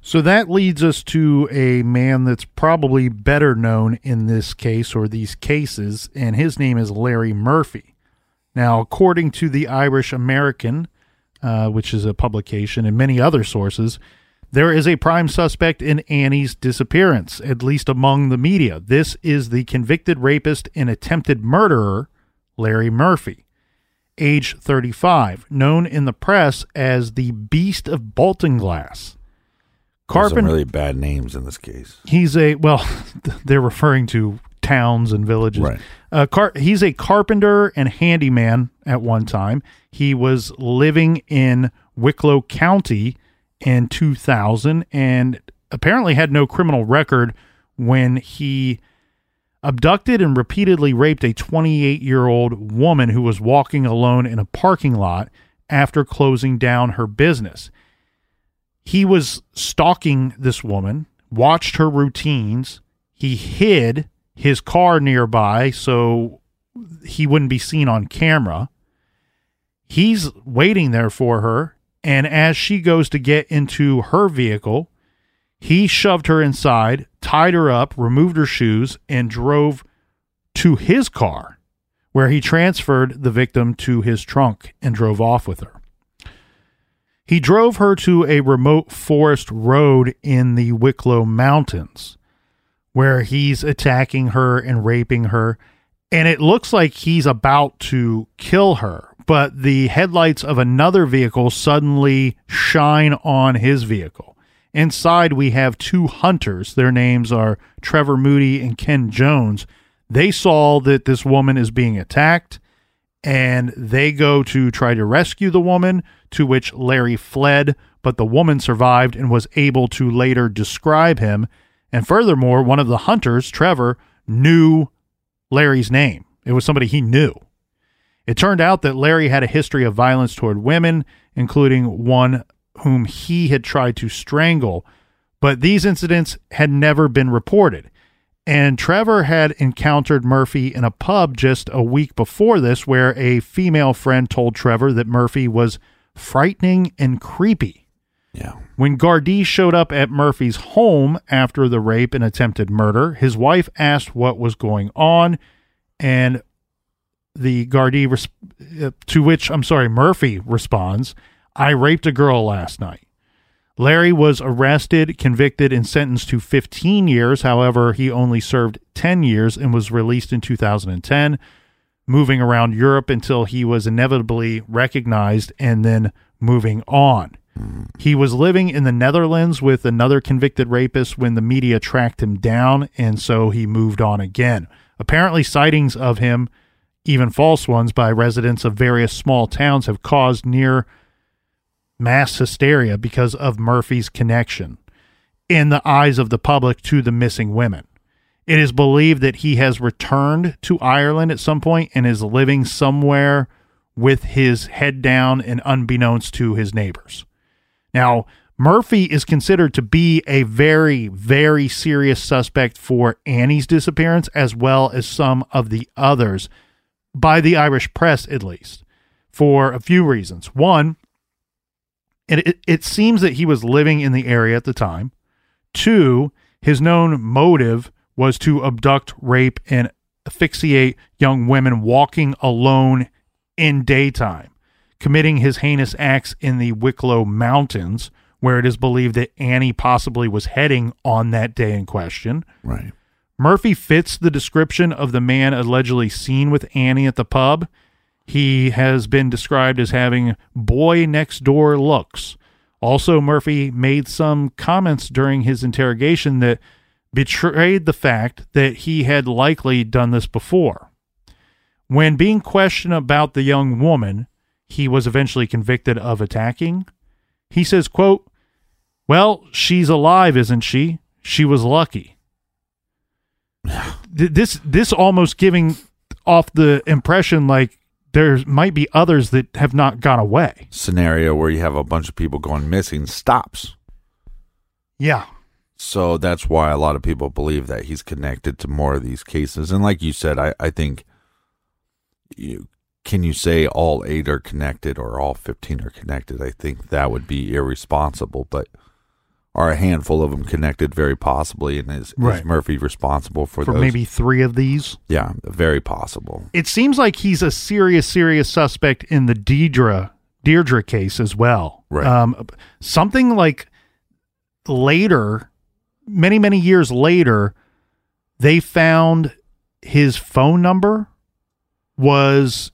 So that leads us to a man that's probably better known in this case or these cases, and his name is Larry Murphy. Now, according to the Irish American, uh, which is a publication, and many other sources, there is a prime suspect in Annie's disappearance, at least among the media. This is the convicted rapist and attempted murderer, Larry Murphy, age thirty-five, known in the press as the Beast of Baltinglass. Carpenter, there's some really bad names in this case. He's a, well, they're referring to towns and villages. Right. Uh, car, he's a carpenter and handyman at one time. He was living in Wicklow County in two thousand and apparently had no criminal record when he abducted and repeatedly raped a twenty-eight-year-old woman who was walking alone in a parking lot after closing down her business. He was stalking this woman, watched her routines. He hid his car nearby so he wouldn't be seen on camera. He's waiting there for her, and as she goes to get into her vehicle, he shoved her inside, tied her up, removed her shoes, and drove to his car, where he transferred the victim to his trunk and drove off with her. He drove her to a remote forest road in the Wicklow Mountains where he's attacking her and raping her. And it looks like he's about to kill her, but the headlights of another vehicle suddenly shine on his vehicle. Inside, we have two hunters. Their names are Trevor Moody and Ken Jones. They saw that this woman is being attacked, and they go to try to rescue the woman, to which Larry fled, but the woman survived and was able to later describe him. And furthermore, one of the hunters, Trevor, knew Larry's name. It was somebody he knew. It turned out that Larry had a history of violence toward women, including one whom he had tried to strangle, but these incidents had never been reported. And Trevor had encountered Murphy in a pub just a week before this, where a female friend told Trevor that Murphy was frightening and creepy. Yeah. When Gardaí showed up at Murphy's home after the rape and attempted murder, his wife asked what was going on, and the Gardaí, res- to which, I'm sorry, Murphy responds, "I raped a girl last night." Larry was arrested, convicted, and sentenced to fifteen years. However, he only served ten years and was released in two thousand ten, moving around Europe until he was inevitably recognized and then moving on. He was living in the Netherlands with another convicted rapist when the media tracked him down, and so he moved on again. Apparently, sightings of him, even false ones, by residents of various small towns have caused near mass hysteria because of Murphy's connection in the eyes of the public to the missing women. It is believed that he has returned to Ireland at some point and is living somewhere with his head down and unbeknownst to his neighbors. Now, Murphy is considered to be a very, very serious suspect for Annie's disappearance, as well as some of the others, by the Irish press at least, for a few reasons. One, it, it, it seems that he was living in the area at the time. Two, his known motive was to abduct, rape, and asphyxiate young women walking alone in daytime, committing his heinous acts in the Wicklow Mountains, where it is believed that Annie possibly was heading on that day in question. Right. Murphy fits the description of the man allegedly seen with Annie at the pub. He has been described as having boy next door looks. Also, Murphy made some comments during his interrogation that betrayed the fact that he had likely done this before. When being questioned about the young woman he was eventually convicted of attacking, he says, quote, "Well, she's alive, isn't she? She was lucky." This this almost giving off the impression like there might be others that have not gone away. Scenario where you have a bunch of people going missing stops. Yeah. So that's why a lot of people believe that he's connected to more of these cases. And like you said, I, I think you can you say all eight are connected or all fifteen are connected? I think that would be irresponsible, but are a handful of them connected? Very possibly. And is, right. is Murphy responsible for, for those? Maybe three of these? Yeah, very possible. It seems like he's a serious, serious suspect in the Deirdre, Deirdre case as well. Right. Um, something like later, many, many years later, they found his phone number was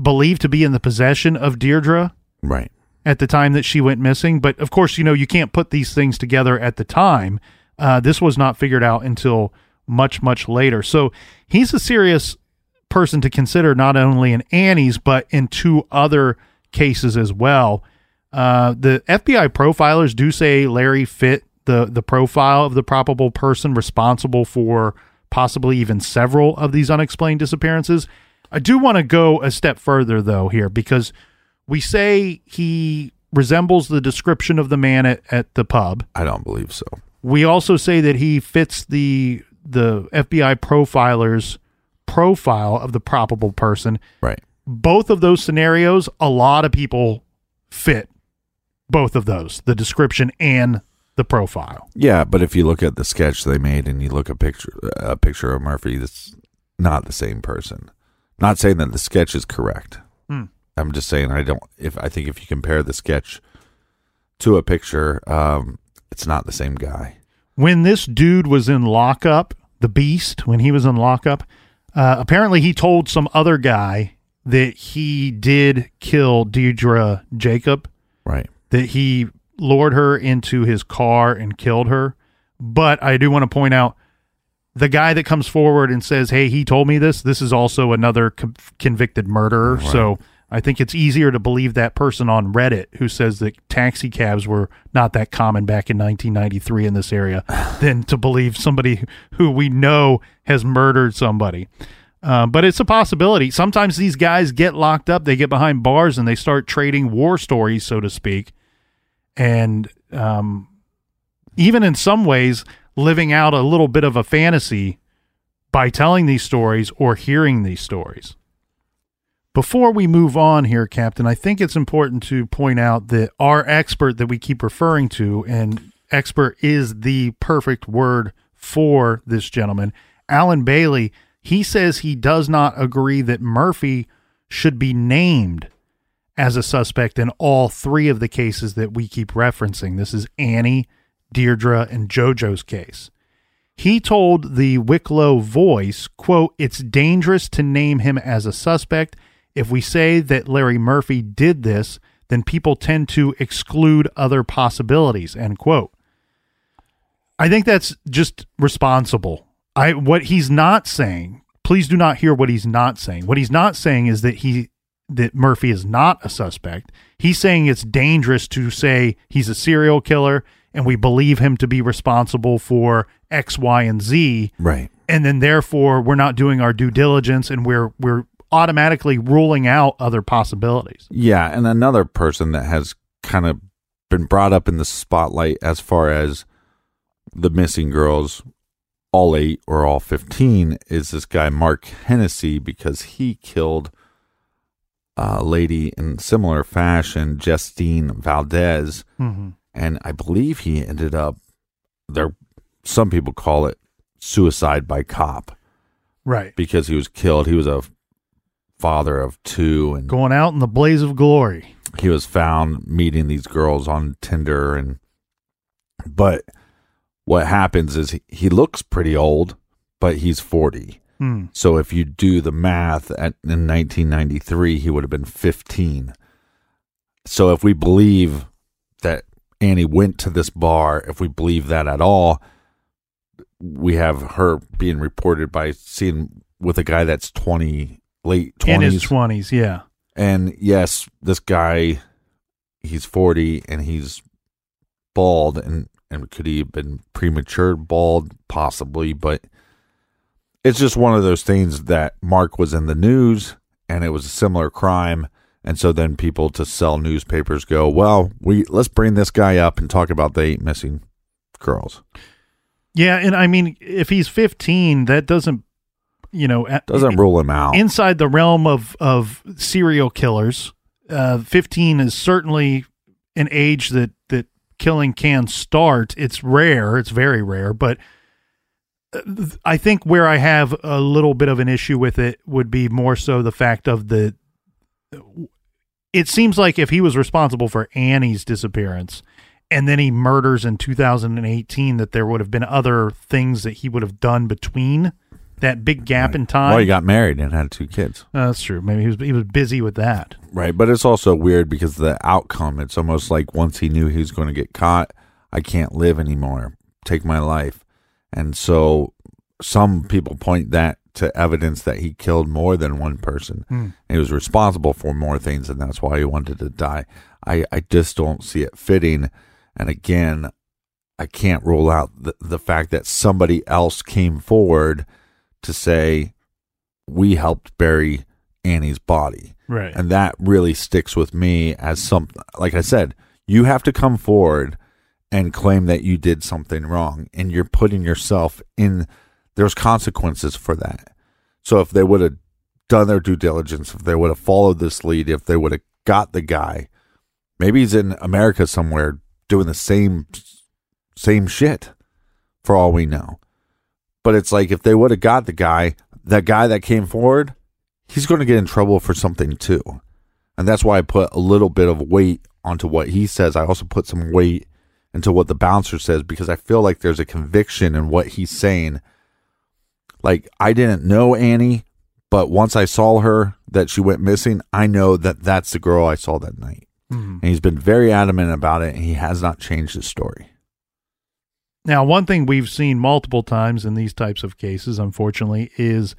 believed to be in the possession of Deirdre, right, at the time that she went missing. But of course, you know, you can't put these things together at the time. Uh, this was not figured out until much, much later. So he's a serious person to consider, not only in Annie's, but in two other cases as well. Uh, the F B I profilers do say Larry fit the, the profile of the probable person responsible for possibly even several of these unexplained disappearances. I do want to go a step further, though, here, because we say he resembles the description of the man at, at the pub. I don't believe so. We also say that he fits the the F B I profiler's profile of the probable person. Right. Both of those scenarios, a lot of people fit both of those, the description and the profile. Yeah, but if you look at the sketch they made and you look at picture, a picture of Murphy, that's not the same person. Not saying that the sketch is correct. Mm. I'm just saying, I don't, if I think if you compare the sketch to a picture, um, it's not the same guy. When this dude was in lockup, the Beast, when he was in lockup, uh, apparently he told some other guy that he did kill Deirdre Jacob. Right. That he lured her into his car and killed her. But I do want to point out, the guy that comes forward and says, hey, he told me this, this is also another co- convicted murderer. Right. So I think it's easier to believe that person on Reddit who says that taxi cabs were not that common back in nineteen ninety-three in this area than to believe somebody who we know has murdered somebody. Uh, but it's a possibility. Sometimes these guys get locked up, they get behind bars, and they start trading war stories, so to speak. And um, even in some ways, living out a little bit of a fantasy by telling these stories or hearing these stories. Before we move on here, Captain, I think it's important to point out that our expert that we keep referring to, and expert is the perfect word for this gentleman, Alan Bailey, he says he does not agree that Murphy should be named as a suspect in all three of the cases that we keep referencing. This is Annie, Deirdre, and JoJo's case. He told the Wicklow Voice, quote, "It's dangerous to name him as a suspect. If we say that Larry Murphy did this, then people tend to exclude other possibilities," end quote. I think that's just responsible. I what he's not saying, please do not hear what he's not saying. What he's not saying is that he that Murphy is not a suspect. He's saying it's dangerous to say he's a serial killer and we believe him to be responsible for X, Y, and Z. Right. And then therefore we're not doing our due diligence and we're we're automatically ruling out other possibilities. Yeah, and another person that has kind of been brought up in the spotlight as far as the missing girls, all eight or all fifteen, is this guy Mark Hennessy, because he killed a lady in similar fashion, Justine Valdez, mm-hmm. and I believe he ended up, there, some people call it suicide by cop. Right. Because he was killed. He was a father of two and going out in the blaze of glory. He was found meeting these girls on Tinder, and but what happens is he, he looks pretty old, but he's forty. Hmm. So if you do the math, at in nineteen ninety-three he would have been fifteen. So if we believe that Annie went to this bar, if we believe that at all, we have her being reported by seeing with a guy that's twenty. Late twenties. In his twenties, yeah. And yes, this guy, he's forty and he's bald, and, and could he have been premature bald? Possibly, but it's just one of those things that Mark was in the news and it was a similar crime. And so then people to sell newspapers go, well, we let's bring this guy up and talk about the eight missing girls. Yeah, and I mean, if he's fifteen, that doesn't you know, doesn't rule him out inside the realm of, of serial killers. Uh, fifteen is certainly an age that, that killing can start. It's rare. It's very rare, but I think where I have a little bit of an issue with it would be more so the fact of the, it seems like if he was responsible for Annie's disappearance and then he murders in two thousand eighteen, that there would have been other things that he would have done between that big gap right. in time. Well, he got married and had two kids. Uh, that's true. Maybe he was he was busy with that. Right, but it's also weird because the outcome, it's almost like once he knew he was going to get caught, I can't live anymore. Take my life. And so some people point that to evidence that he killed more than one person. Mm. He was responsible for more things, and that's why he wanted to die. I, I just don't see it fitting. And again, I can't rule out the, the fact that somebody else came forward to say, we helped bury Annie's body. Right. And that really sticks with me as something, like I said, you have to come forward and claim that you did something wrong, and you're putting yourself in, there's consequences for that. So if they would have done their due diligence, if they would have followed this lead, if they would have got the guy, maybe he's in America somewhere doing the same, same shit for all we know. But it's like, if they would have got the guy, that guy that came forward, he's going to get in trouble for something too. And that's why I put a little bit of weight onto what he says. I also put some weight into what the bouncer says, because I feel like there's a conviction in what he's saying. Like, I didn't know Annie, but once I saw her that she went missing, I know that that's the girl I saw that night. Mm-hmm. And he's been very adamant about it, and he has not changed his story. Now, one thing we've seen multiple times in these types of cases, unfortunately, is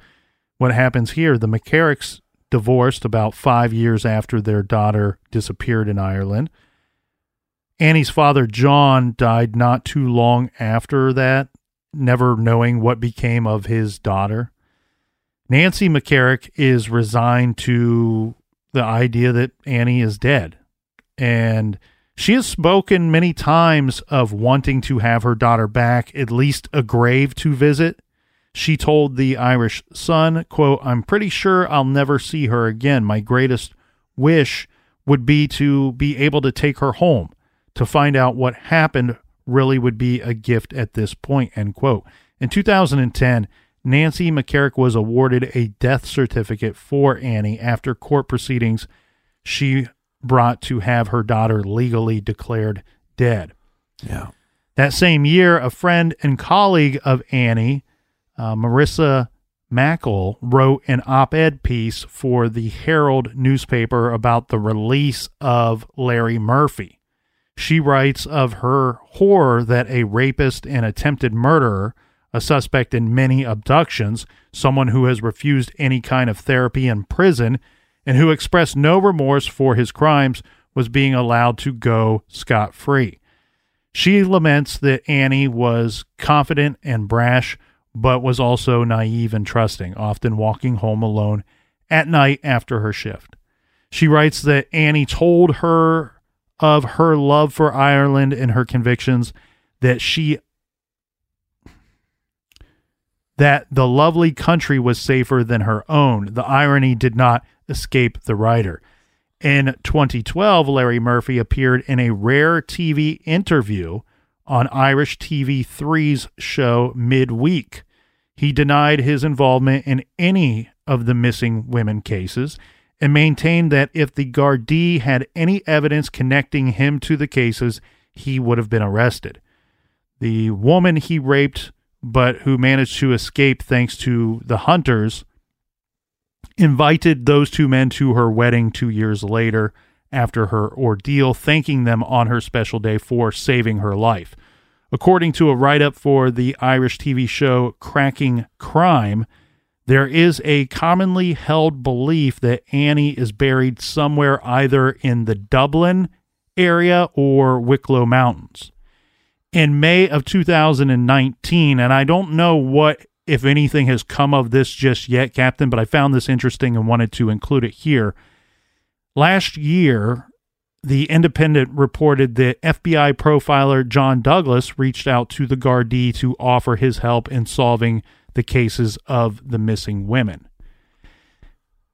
what happens here. The McCarricks divorced about five years after their daughter disappeared in Ireland. Annie's father, John, died not too long after that, never knowing what became of his daughter. Nancy McCarrick is resigned to the idea that Annie is dead. And she has spoken many times of wanting to have her daughter back, at least a grave to visit. She told the Irish Sun, quote, "I'm pretty sure I'll never see her again. My greatest wish would be to be able to take her home. To find out what happened really would be a gift at this point," end quote. In two thousand ten, Nancy McCarrick was awarded a death certificate for Annie after court proceedings she brought to have her daughter legally declared dead. Yeah. That same year, a friend and colleague of Annie, Uh, Marissa Mackle, wrote an op-ed piece for the Herald newspaper about the release of Larry Murphy. She writes of her horror that a rapist and attempted murderer, a suspect in many abductions, someone who has refused any kind of therapy in prison, and who expressed no remorse for his crimes, was being allowed to go scot-free. She laments that Annie was confident and brash, but was also naive and trusting, often walking home alone at night after her shift. She writes that Annie told her of her love for Ireland and her convictions, that she that the lovely country was safer than her own. The irony did not escape the writer. In twenty twelve, Larry Murphy appeared in a rare T V interview on Irish T V three's show Midweek. He denied his involvement in any of the missing women cases and maintained that if the Gardaí had any evidence connecting him to the cases, he would have been arrested. The woman he raped, but who managed to escape thanks to the hunters, invited those two men to her wedding two years later after her ordeal, thanking them on her special day for saving her life. According to a write-up for the Irish T V show Cracking Crime, there is a commonly held belief that Annie is buried somewhere either in the Dublin area or Wicklow Mountains. In May of two thousand nineteen, and I don't know what, if anything, has come of this just yet, Captain, but I found this interesting and wanted to include it here. Last year, The Independent reported that F B I profiler John Douglas reached out to the Gardaí to offer his help in solving the cases of the missing women.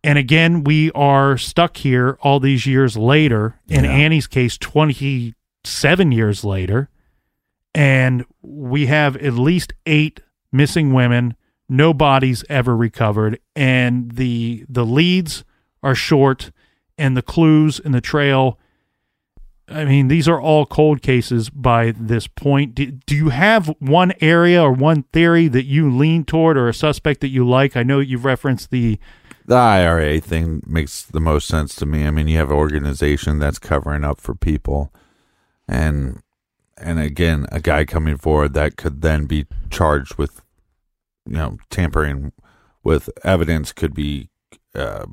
And again, we are stuck here all these years later, in yeah. Annie's case, twenty-seven years later, and we have at least eight missing women, no bodies ever recovered, and the the leads are short, and the clues and the trail, I mean, these are all cold cases by this point. Do, do you have one area or one theory that you lean toward or a suspect that you like? I know you've referenced the... The I R A thing makes the most sense to me. I mean, you have an organization that's covering up for people. And, and again, a guy coming forward that could then be charged with, you know, tampering with evidence, could be... Uh,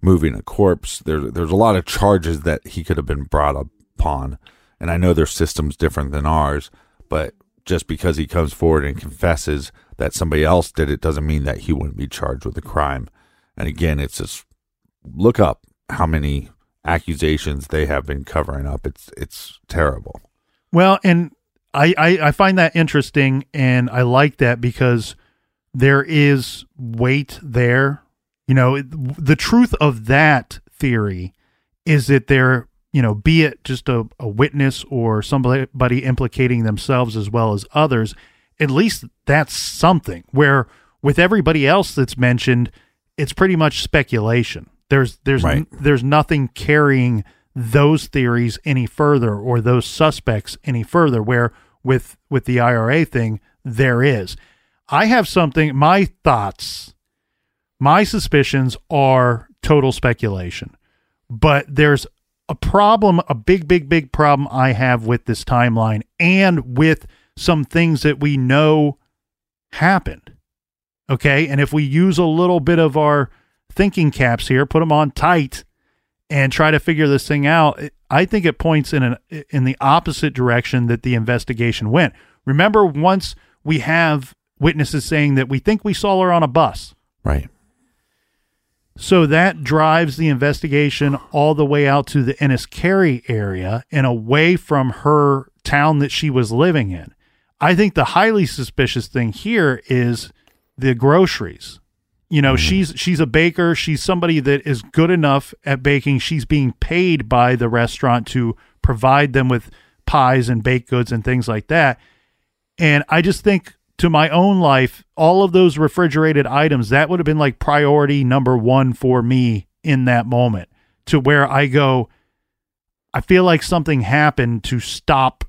moving a corpse. There, there's a lot of charges that he could have been brought upon. And I know their system's different than ours, but just because he comes forward and confesses that somebody else did it doesn't mean that he wouldn't be charged with a crime. And again, it's just look up how many accusations they have been covering up. It's it's terrible. Well, and I, I, I find that interesting, and I like that because there is weight there. You know, the truth of that theory is that there, you know, be it just a, a witness or somebody implicating themselves as well as others, at least that's something, where with everybody else that's mentioned, it's pretty much speculation. There's there's right. there's nothing carrying those theories any further or those suspects any further, where with with the I R A thing, there is. I have something, my thoughts, my suspicions are total speculation, but there's a problem, a big, big, big problem I have with this timeline and with some things that we know happened. Okay. And if we use a little bit of our thinking caps here, put them on tight and try to figure this thing out, I think it points in an, in the opposite direction that the investigation went. Remember, once we have witnesses saying that we think we saw her on a bus. Right. So that drives the investigation all the way out to the Enniskerry area and away from her town that she was living in. I think the highly suspicious thing here is the groceries. You know, she's she's a baker. She's somebody that is good enough at baking. She's being paid by the restaurant to provide them with pies and baked goods and things like that. And I just think, to my own life, all of those refrigerated items, that would have been like priority number one for me in that moment, to where I go, I feel like something happened to stop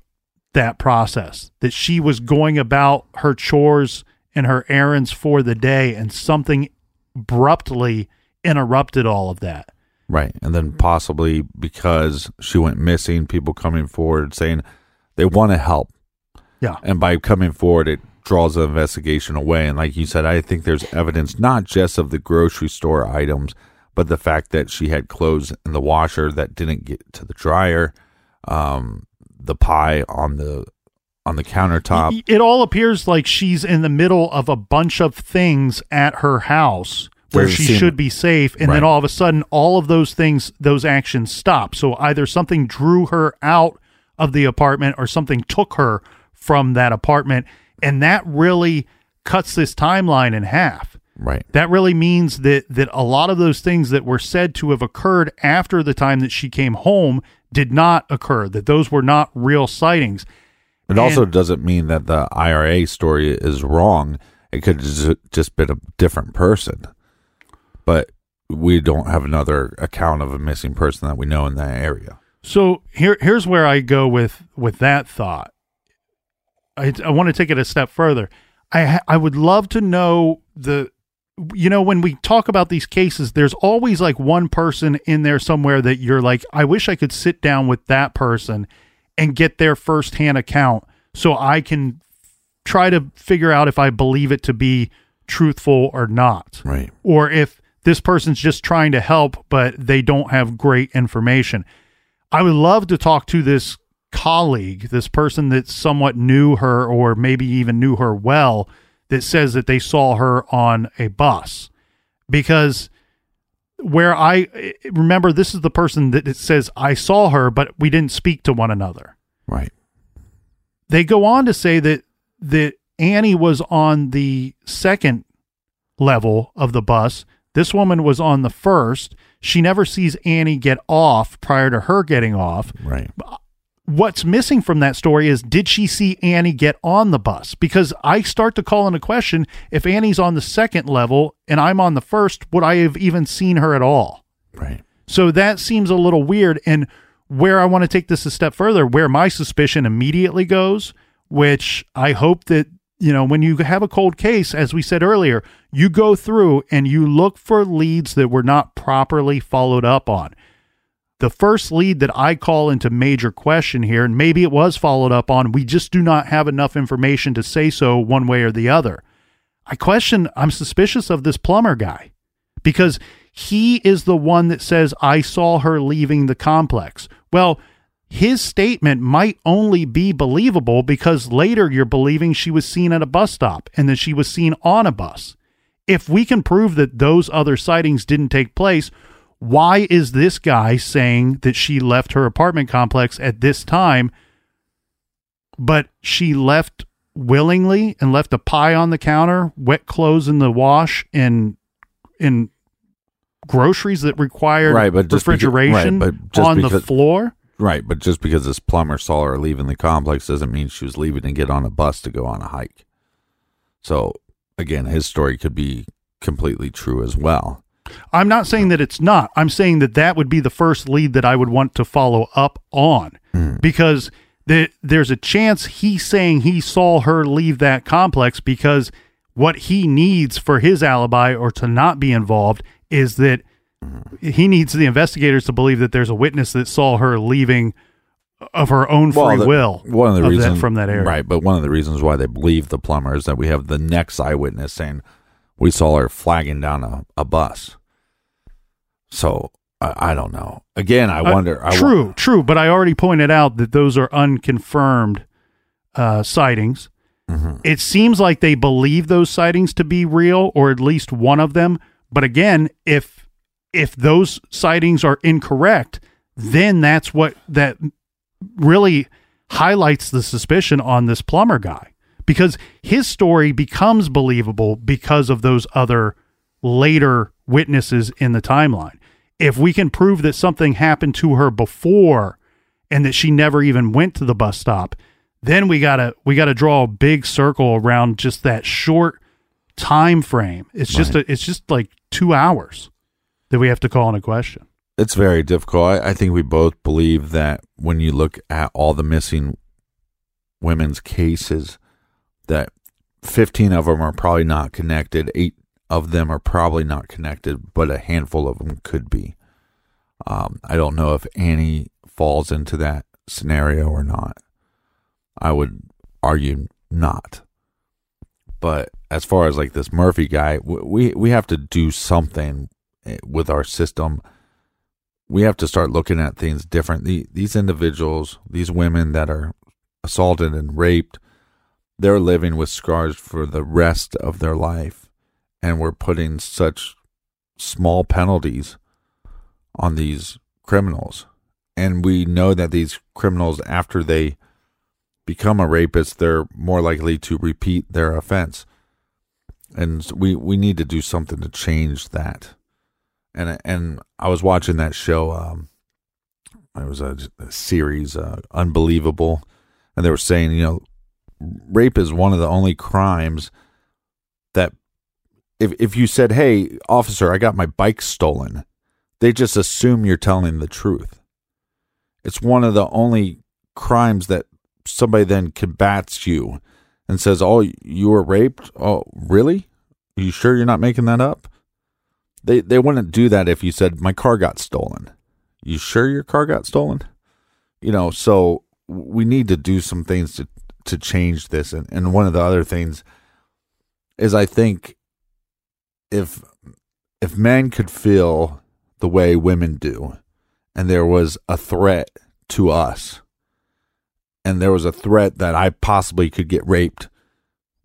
that process, that she was going about her chores and her errands for the day, and something abruptly interrupted all of that. Right. And then possibly because she went missing, people coming forward saying they want to help. Yeah. And by coming forward, it draws the investigation away. And like you said, I think there's evidence not just of the grocery store items, but the fact that she had clothes in the washer that didn't get to the dryer, um, the pie on the on the countertop. It all appears like she's in the middle of a bunch of things at her house where she should be safe, and right. then all of a sudden all of those things, those actions stop. So either something drew her out of the apartment or something took her from that apartment. And that really cuts this timeline in half. Right. That really means that that a lot of those things that were said to have occurred after the time that she came home did not occur, that those were not real sightings. It and, also doesn't mean that the I R A story is wrong. It could have just been a different person. But we don't have another account of a missing person that we know in that area. So here, here's where I go with, with that thought. I, I want to take it a step further. I ha- I would love to know the, you know, when we talk about these cases, there's always like one person in there somewhere that you're like, I wish I could sit down with that person and get their firsthand account so I can try to figure out if I believe it to be truthful or not. Right. Or if this person's just trying to help, but they don't have great information. I would love to talk to this colleague, this person that somewhat knew her or maybe even knew her well, that says that they saw her on a bus. Because where I remember, this is the person that it says I saw her, but we didn't speak to one another. Right. They go on to say that that Annie was on the second level of the bus. This woman was on the first. She never sees Annie get off prior to her getting off. Right. What's missing from that story is, did she see Annie get on the bus? Because I start to call into question, if Annie's on the second level and I'm on the first, would I have even seen her at all? Right. So that seems a little weird. And where I want to take this a step further, where my suspicion immediately goes, which I hope that, you know, when you have a cold case, as we said earlier, you go through and you look for leads that were not properly followed up on. The first lead that I call into major question here, and maybe it was followed up on, we just do not have enough information to say so one way or the other. I question, I'm suspicious of this plumber guy, because he is the one that says, I saw her leaving the complex. Well, his statement might only be believable because later you're believing she was seen at a bus stop and that she was seen on a bus. If we can prove that those other sightings didn't take place, why is this guy saying that she left her apartment complex at this time, but she left willingly and left a pie on the counter, wet clothes in the wash, and in groceries that required right, but refrigeration because, right, but just on because, the floor? Right, but just because this plumber saw her leaving the complex doesn't mean she was leaving to get on a bus to go on a hike. So, again, his story could be completely true as well. I'm not saying that it's not. I'm saying that that would be the first lead that I would want to follow up on, mm. because the, there's a chance he's saying he saw her leave that complex because what he needs for his alibi or to not be involved is that he needs the investigators to believe that there's a witness that saw her leaving of her own free well, the, will one of the of reasons, that, from that area. Right, but one of the reasons why they believe the plumber is that we have the next eyewitness saying, we saw her flagging down a, a bus. So, I, I don't know. Again, I wonder. Uh, true, I w- true, but I already pointed out that those are unconfirmed uh, sightings. Mm-hmm. It seems like they believe those sightings to be real, or at least one of them. But again, if if those sightings are incorrect, then that's what that really highlights the suspicion on this plumber guy, because his story becomes believable because of those other later witnesses in the timeline. If we can prove that something happened to her before and that she never even went to the bus stop, then we gotta we gotta draw a big circle around just that short time frame. It's just right. a, it's just like two hours that we have to call in a question. It's very difficult. I, I think we both believe that when you look at all the missing women's cases, that fifteen of them are probably not connected, eight of them are probably not connected, but a handful of them could be. Um, I don't know if Annie falls into that scenario or not. I would argue not. But as far as like this Murphy guy, we we have to do something with our system. We have to start looking at things different. The, these individuals, these women that are assaulted and raped, they're living with scars for the rest of their life. And we're putting such small penalties on these criminals. And we know that these criminals, after they become a rapist, they're more likely to repeat their offense. And we, we need to do something to change that. And and I was watching that show. Um, it was a, a series, uh, Unbelievable. And they were saying, you know, rape is one of the only crimes that if if you said, hey, officer, I got my bike stolen, they just assume you're telling the truth. It's one of the only crimes that somebody then combats you and says, oh, you were raped? Oh, really? Are you sure you're not making that up? They they wouldn't do that if you said, my car got stolen. You sure your car got stolen? You know, so we need to do some things to, to change this. And, and one of the other things is I think if if men could feel the way women do, and there was a threat to us, and there was a threat that I possibly could get raped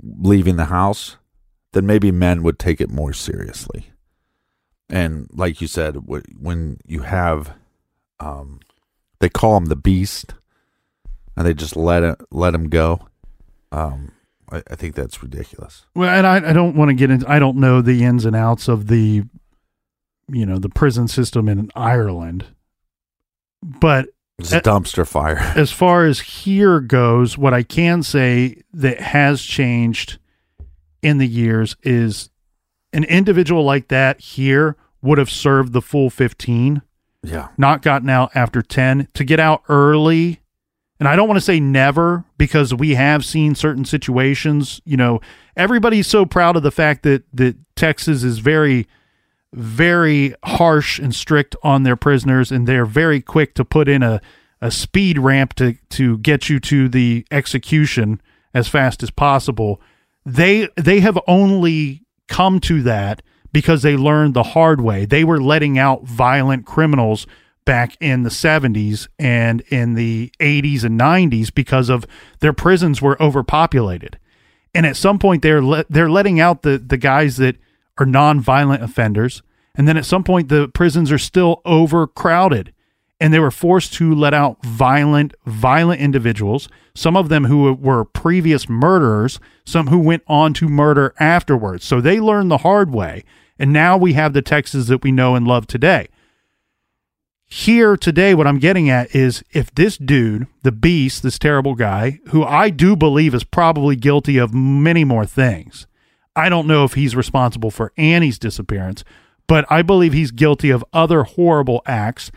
leaving the house, then maybe men would take it more seriously. And like you said, when you have, um, they call him the beast, and they just let it, let him go. Um, I, I think that's ridiculous. Well, and I, I don't want to get into, I don't know the ins and outs of the, you know, the prison system in Ireland, but it's a, a dumpster fire. As far as here goes, what I can say that has changed in the years is an individual like that here would have served the full fifteen, yeah, not gotten out after ten. To get out early, and I don't want to say never, because we have seen certain situations. You know, everybody's so proud of the fact that that Texas is very, very harsh and strict on their prisoners, and they're very quick to put in a, a speed ramp to to get you to the execution as fast as possible. They they have only come to that because they learned the hard way. They were letting out violent criminals back in the seventies and in the eighties and nineties because of their prisons were overpopulated. And at some point they're le- they're letting out the the guys that are non-violent offenders, and then at some point the prisons are still overcrowded and they were forced to let out violent violent individuals, some of them who were previous murderers, some who went on to murder afterwards. So they learned the hard way, and now we have the Texas that we know and love today. Here today, what I'm getting at is if this dude, the beast, this terrible guy, who I do believe is probably guilty of many more things, I don't know if he's responsible for Annie's disappearance, but I believe he's guilty of other horrible acts.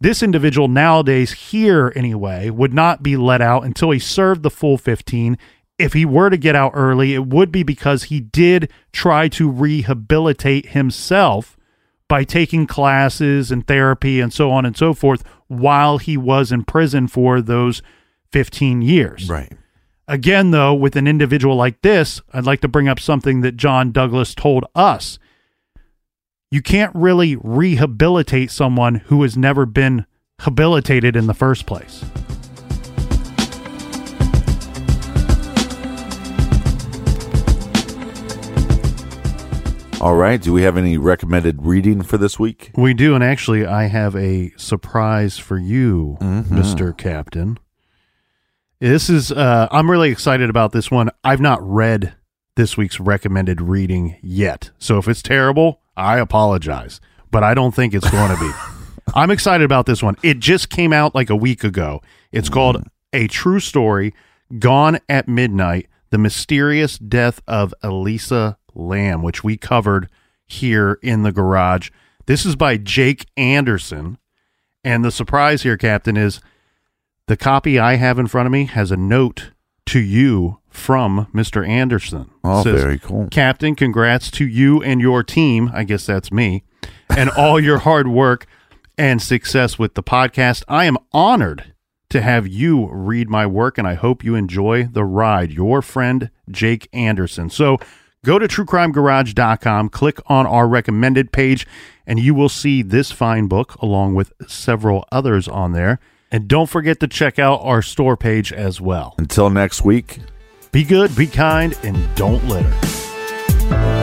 This individual nowadays, here anyway, would not be let out until he served the full fifteen. If he were to get out early, it would be because he did try to rehabilitate himself by taking classes and therapy and so on and so forth while he was in prison for those fifteen years. Right. Again, though, with an individual like this, I'd like to bring up something that John Douglas told us. You can't really rehabilitate someone who has never been habilitated in the first place. All right. Do we have any recommended reading for this week? We do. And actually, I have a surprise for you, mm-hmm. Mister Captain. This is, uh, I'm really excited about this one. I've not read this week's recommended reading yet. So if it's terrible, I apologize. But I don't think it's going to be. I'm excited about this one. It just came out like a week ago. It's mm-hmm. called A True Story, Gone at Midnight, The Mysterious Death of Elisa Lamb, which we covered here in the garage. This is by Jake Anderson, and the surprise here, Captain, is the copy I have in front of me has a note to you from Mister Anderson. Oh, says, very cool. Captain, congrats to you and your team, I guess that's me, and all your hard work and success with the podcast. I am honored to have you read my work, and I hope you enjoy the ride. Your friend, Jake Anderson. So, go to true crime garage dot com, click on our recommended page, and you will see this fine book along with several others on there. And don't forget to check out our store page as well. Until next week, be good, be kind, and don't litter.